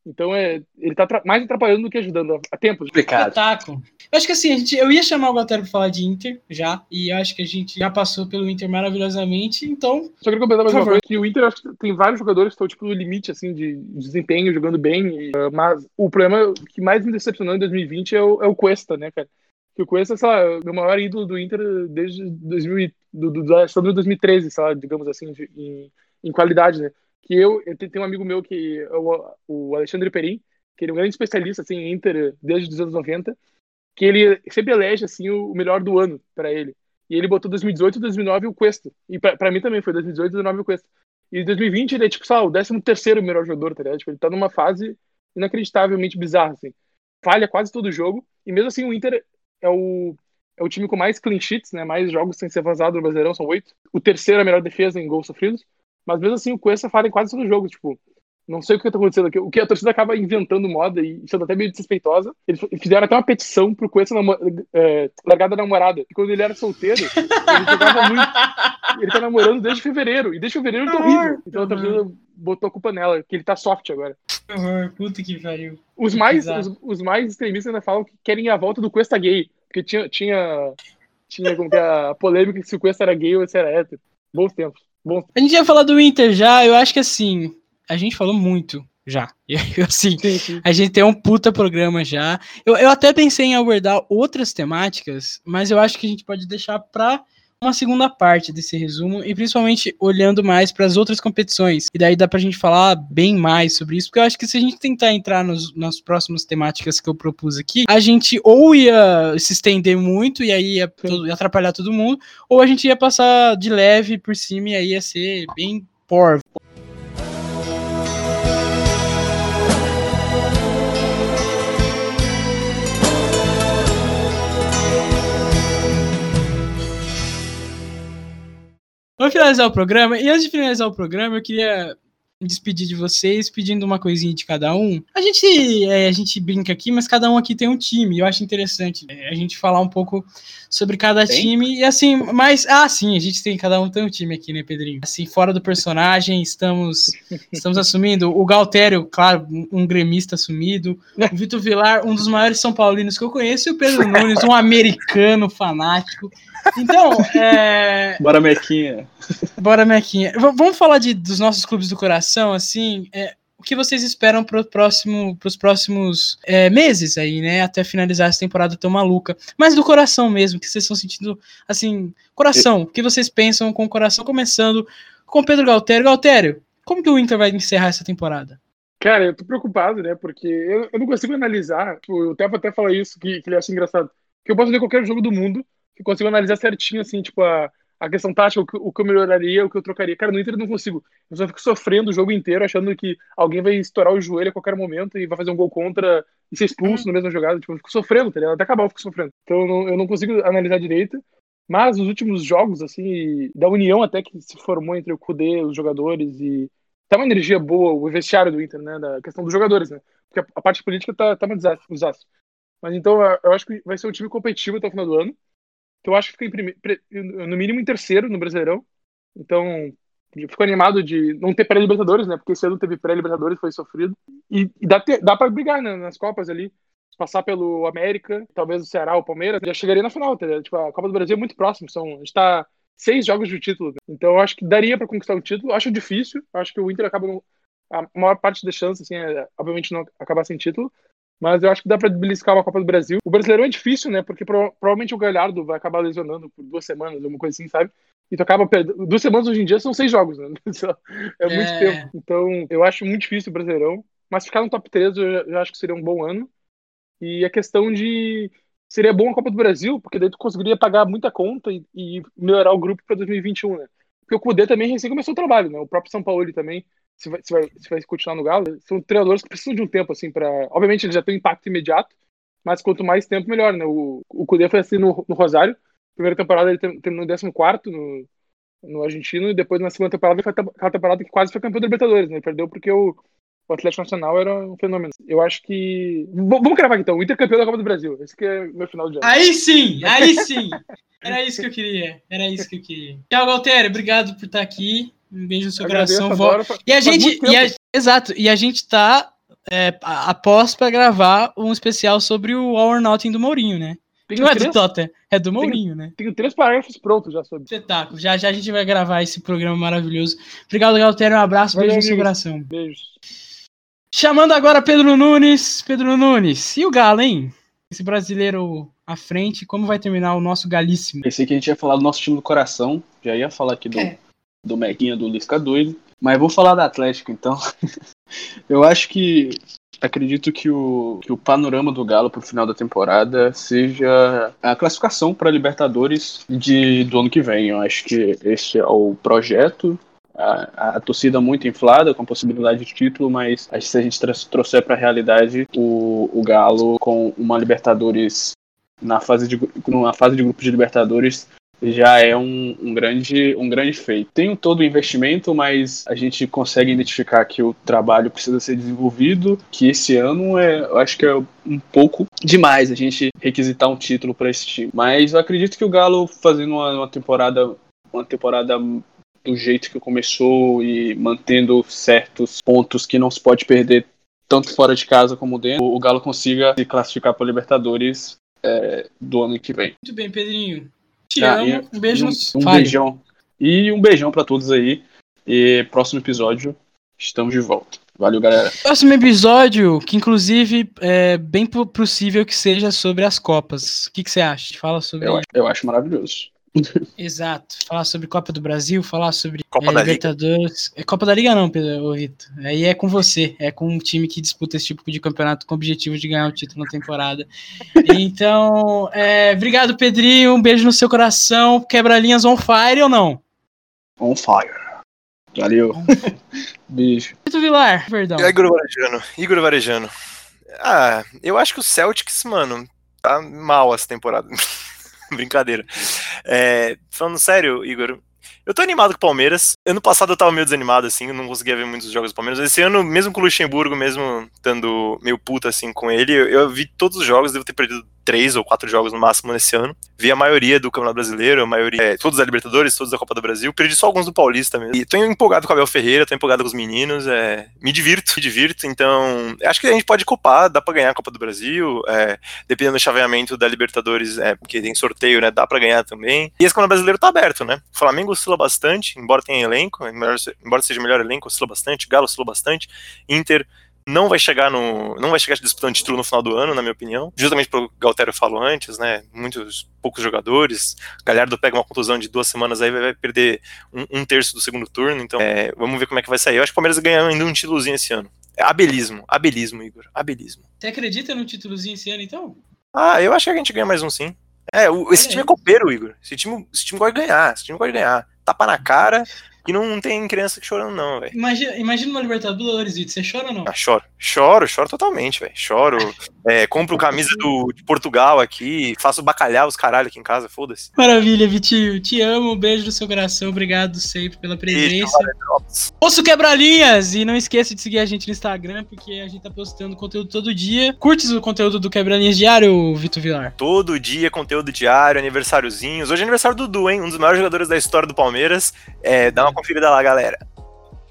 Então, ele tá mais atrapalhando do que ajudando há tempos. Espetáculo. Eu acho que assim, eu ia chamar o Gautério pra falar de Inter já, e acho que a gente já passou pelo Inter maravilhosamente, então... Só queria comentar mais uma coisa, que o Inter, acho que tem vários jogadores que estão, tipo, no limite, assim, de desempenho, jogando bem, mas o problema que mais me decepcionou em 2020 é o Cuesta, né, cara? Que o Cuesta, sei lá, é o maior ídolo do Inter desde 2013, sei lá, digamos assim, em qualidade, né? Que eu tenho um amigo meu que é o Alexandre Perim, que ele é um grande especialista assim, em Inter desde os anos 90, que ele sempre elege assim, o melhor do ano para ele. E ele botou 2018 e 2009 o Cuesta. E para mim também foi 2018 e 2009 o Cuesta. E 2020 ele é tipo, o 13º melhor jogador, tá ligado? Tipo, ele tá numa fase inacreditavelmente bizarra, assim. Falha quase todo jogo. E mesmo assim o Inter é o time com mais clean sheets, né? Mais jogos sem ser vazado no Brasileirão, são 8. O terceiro é a melhor defesa em gols sofridos. Mas mesmo assim o Cuesta fala em quase todo jogo, tipo, não sei o que tá acontecendo aqui. O que a torcida acaba inventando moda e sendo até meio desrespeitosa. Eles fizeram até uma petição pro Cuesta largar da namorada. E quando ele era solteiro, ele jogava muito. Ele tá namorando desde fevereiro. E desde fevereiro ele tá horrível. Então a torcida botou a culpa nela, que ele tá soft agora. Horror, puta que pariu. Os mais extremistas ainda falam que querem a volta do Cuesta gay. Porque tinha como que a polêmica se o Cuesta era gay ou se era hétero. Bons tempos. Bom. A gente ia falar do Inter já, eu acho que assim, a gente falou muito já, e assim, sim. A gente tem um puta programa já, eu até pensei em abordar outras temáticas, mas eu acho que a gente pode deixar pra uma segunda parte desse resumo, e principalmente olhando mais para as outras competições, e daí dá pra gente falar bem mais sobre isso, porque eu acho que se a gente tentar entrar nas próximas temáticas que eu propus aqui, a gente ou ia se estender muito, e aí ia atrapalhar todo mundo, ou a gente ia passar de leve por cima, e aí ia ser bem porvo. Vamos finalizar o programa, e antes de finalizar o programa, eu queria me despedir de vocês, pedindo uma coisinha de cada um. A gente brinca aqui, mas cada um aqui tem um time, eu acho interessante a gente falar um pouco sobre cada time, e assim, mas, sim, a gente tem, cada um tem um time aqui, né, Pedrinho? Assim, fora do personagem, estamos assumindo, o Gautério, claro, um gremista assumido, o Vitor Vilar, um dos maiores São Paulinos que eu conheço, e o Pedro Nunes, um americano fanático. Então, Bora, Mequinha. Bora, Mequinha. Vamos falar dos nossos clubes do coração, assim, o que vocês esperam pros próximos meses aí, né, até finalizar essa temporada tão maluca. Mas do coração mesmo, que vocês estão sentindo, assim, coração, o que vocês pensam com o coração, começando com Pedro Gautério. Gautério, como que o Inter vai encerrar essa temporada? Cara, eu tô preocupado, né, porque eu não consigo analisar, o Tepo até fala isso, que ele acha engraçado, que eu posso ver qualquer jogo do mundo, eu consigo analisar certinho, assim, tipo, a questão tática, o que eu melhoraria, o que eu trocaria. Cara, no Inter eu não consigo. Eu só fico sofrendo o jogo inteiro, achando que alguém vai estourar o joelho a qualquer momento e vai fazer um gol contra e ser expulso na mesma jogada. Tipo, eu fico sofrendo, tá ligado? Até acabar eu fico sofrendo. Então eu não consigo analisar direito. Mas os últimos jogos, assim, da união até que se formou entre o Coudet, os jogadores e... Tá uma energia boa o vestiário do Inter, né? Da questão dos jogadores, né? Porque a parte política tá um desastre. Mas então eu acho que vai ser um time competitivo até o final do ano. Então eu acho que fica no mínimo em terceiro no Brasileirão. Então fico animado de não ter pré-Libertadores, né? Porque esse ano teve pré-Libertadores, foi sofrido. E dá pra brigar, né, nas Copas ali. Passar pelo América, talvez o Ceará ou o Palmeiras. Já chegaria na final, tá ligado? Tipo, a Copa do Brasil é muito próximo. A gente tá 6 jogos de título. Então eu acho que daria pra conquistar o título. Acho difícil. Acho que o Inter acaba... A maior parte das chances, assim, obviamente não acabar sem título. Mas eu acho que dá pra beliscar uma Copa do Brasil. O Brasileirão é difícil, né? Porque provavelmente o Galhardo vai acabar lesionando por 2 semanas, alguma coisa assim, sabe? Então acaba perdendo. 2 semanas hoje em dia são 6 jogos, né? É muito tempo. Então eu acho muito difícil o Brasileirão. Mas ficar no top 3 eu já acho que seria um bom ano. E a questão de... Seria bom a Copa do Brasil, porque daí tu conseguiria pagar muita conta e melhorar o grupo pra 2021, né? Porque o Coudet também recém começou o trabalho, né? O próprio São Paulo ele também... Se vai continuar no Galo, são treinadores que precisam de um tempo, assim, pra... Obviamente, ele já tem um impacto imediato, mas quanto mais tempo, melhor, né? O Coudet foi assim no Rosário. Primeira temporada ele terminou em 14º no Argentino, e depois, na segunda temporada, foi aquela temporada que quase foi campeão da Libertadores, né? Ele perdeu porque o Atlético Nacional era um fenômeno. Eu acho que... Vamos cravar aqui, então. O Inter campeão da Copa do Brasil. Esse que é meu final de ano. Aí sim! Aí sim! Era isso que eu queria. Tchau, Gautério. Obrigado por estar aqui. Um beijo no seu coração, vó. E a gente tá após pra gravar um especial sobre o All or Nothing do Mourinho, né? Não é do Totter, é do Mourinho, né? Tenho 3 parágrafos prontos já sobre. Espetáculo. Já a gente vai gravar esse programa maravilhoso. Obrigado, Gautério. Um abraço, beijo no seu coração. Beijo. Chamando agora Pedro Nunes. Pedro Nunes, e o Galo, hein? Esse brasileiro à frente, como vai terminar o nosso galíssimo? Pensei que a gente ia falar do nosso time do coração, já ia falar aqui do Meguinha, do Lisca doido, mas vou falar do Atlético, então. Eu acho que, acredito que o panorama do Galo pro final da temporada seja a classificação para Libertadores do ano que vem. Eu acho que esse é o projeto, a torcida muito inflada, com a possibilidade de título, mas acho que se a gente trouxer para a realidade o Galo com uma Libertadores na fase de grupo de Libertadores, já é um grande feito. Tem todo o investimento, mas a gente consegue identificar que o trabalho precisa ser desenvolvido, que esse ano eu acho que é um pouco demais a gente requisitar um título para esse time. Mas eu acredito que o Galo, fazendo uma temporada do jeito que começou e mantendo certos pontos que não se pode perder tanto fora de casa como dentro, o Galo consiga se classificar para Libertadores do ano que vem. Muito bem, Pedrinho. Te amo. Um beijo. Um beijão. E um beijão pra todos aí. E próximo episódio, estamos de volta. Valeu, galera. Próximo episódio, que inclusive é bem possível que seja sobre as Copas. O que você acha? Fala sobre... Eu acho maravilhoso. Exato. Falar sobre Copa do Brasil, falar sobre Copa da Libertadores. Liga. É Copa da Liga não, Pedro, Vitor. Aí é com você. É com um time que disputa esse tipo de campeonato com o objetivo de ganhar o título na temporada. Então, obrigado, Pedrinho. Um beijo no seu coração. Quebra-linhas on fire ou não? On fire. Valeu. Beijo. Vitor Vilar, perdão. Igor Varejano. Ah, eu acho que o Celtics, mano, tá mal essa temporada. Brincadeira. Falando sério, Igor, eu tô animado com o Palmeiras. Ano passado eu tava meio desanimado, assim, eu não conseguia ver muitos jogos do Palmeiras. Esse ano, mesmo com o Luxemburgo, mesmo estando meio puto, assim, com ele, eu vi todos os jogos, devo ter perdido 3 ou 4 jogos no máximo nesse ano. Vi a maioria do Campeonato Brasileiro, a maioria, todos da Libertadores, todos da Copa do Brasil, perdi só alguns do Paulista mesmo. E tô empolgado com o Abel Ferreira, tô empolgado com os meninos, me divirto, então acho que a gente pode copar, dá pra ganhar a Copa do Brasil, dependendo do chaveamento da Libertadores, porque tem sorteio, né, dá pra ganhar também. E esse Campeonato Brasileiro tá aberto, né, o Flamengo oscila bastante, embora tenha elenco, embora seja o melhor elenco, oscila bastante, Galo oscila bastante, Inter... Não vai chegar disputando título no final do ano, na minha opinião. Justamente porque o Gautério falou antes, né? Muitos poucos jogadores. Galhardo pega uma contusão de 2 semanas aí, vai perder um terço do segundo turno. Então, vamos ver como é que vai sair. Eu acho que o Palmeiras ganha ainda um títulozinho esse ano. Abelismo, Igor. Abelismo. Você acredita num títulozinho esse ano, então? Ah, eu acho que a gente ganha mais um, sim. Esse time é copeiro, Igor. Esse time gosta de ganhar. Esse time gosta de ganhar. Tapa na cara. E não tem criança chorando, não, velho. Imagina uma Libertadores, Vitor. Você chora ou não? Ah, choro totalmente, velho. Choro. Compro camisa de Portugal aqui, faço bacalhau, os caralho aqui em casa, foda-se. Maravilha, Vitinho. Te amo, um beijo no seu coração. Obrigado sempre pela presença. Ouça o Quebra-Linhas e não esqueça de seguir a gente no Instagram, porque a gente tá postando conteúdo todo dia. Curte o conteúdo do Quebra-Linhas diário, Vitor Vilar? Todo dia, conteúdo diário, aniversariozinhos. Hoje é aniversário do Dudu, hein? Um dos maiores jogadores da história do Palmeiras. Dá uma conferida lá, galera.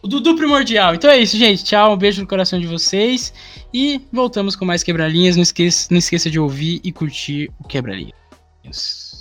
O Dudu primordial. Então é isso, gente. Tchau, um beijo no coração de vocês. E voltamos com mais Quebra-Linhas. Não esqueça de ouvir e curtir o Quebra-Linhas.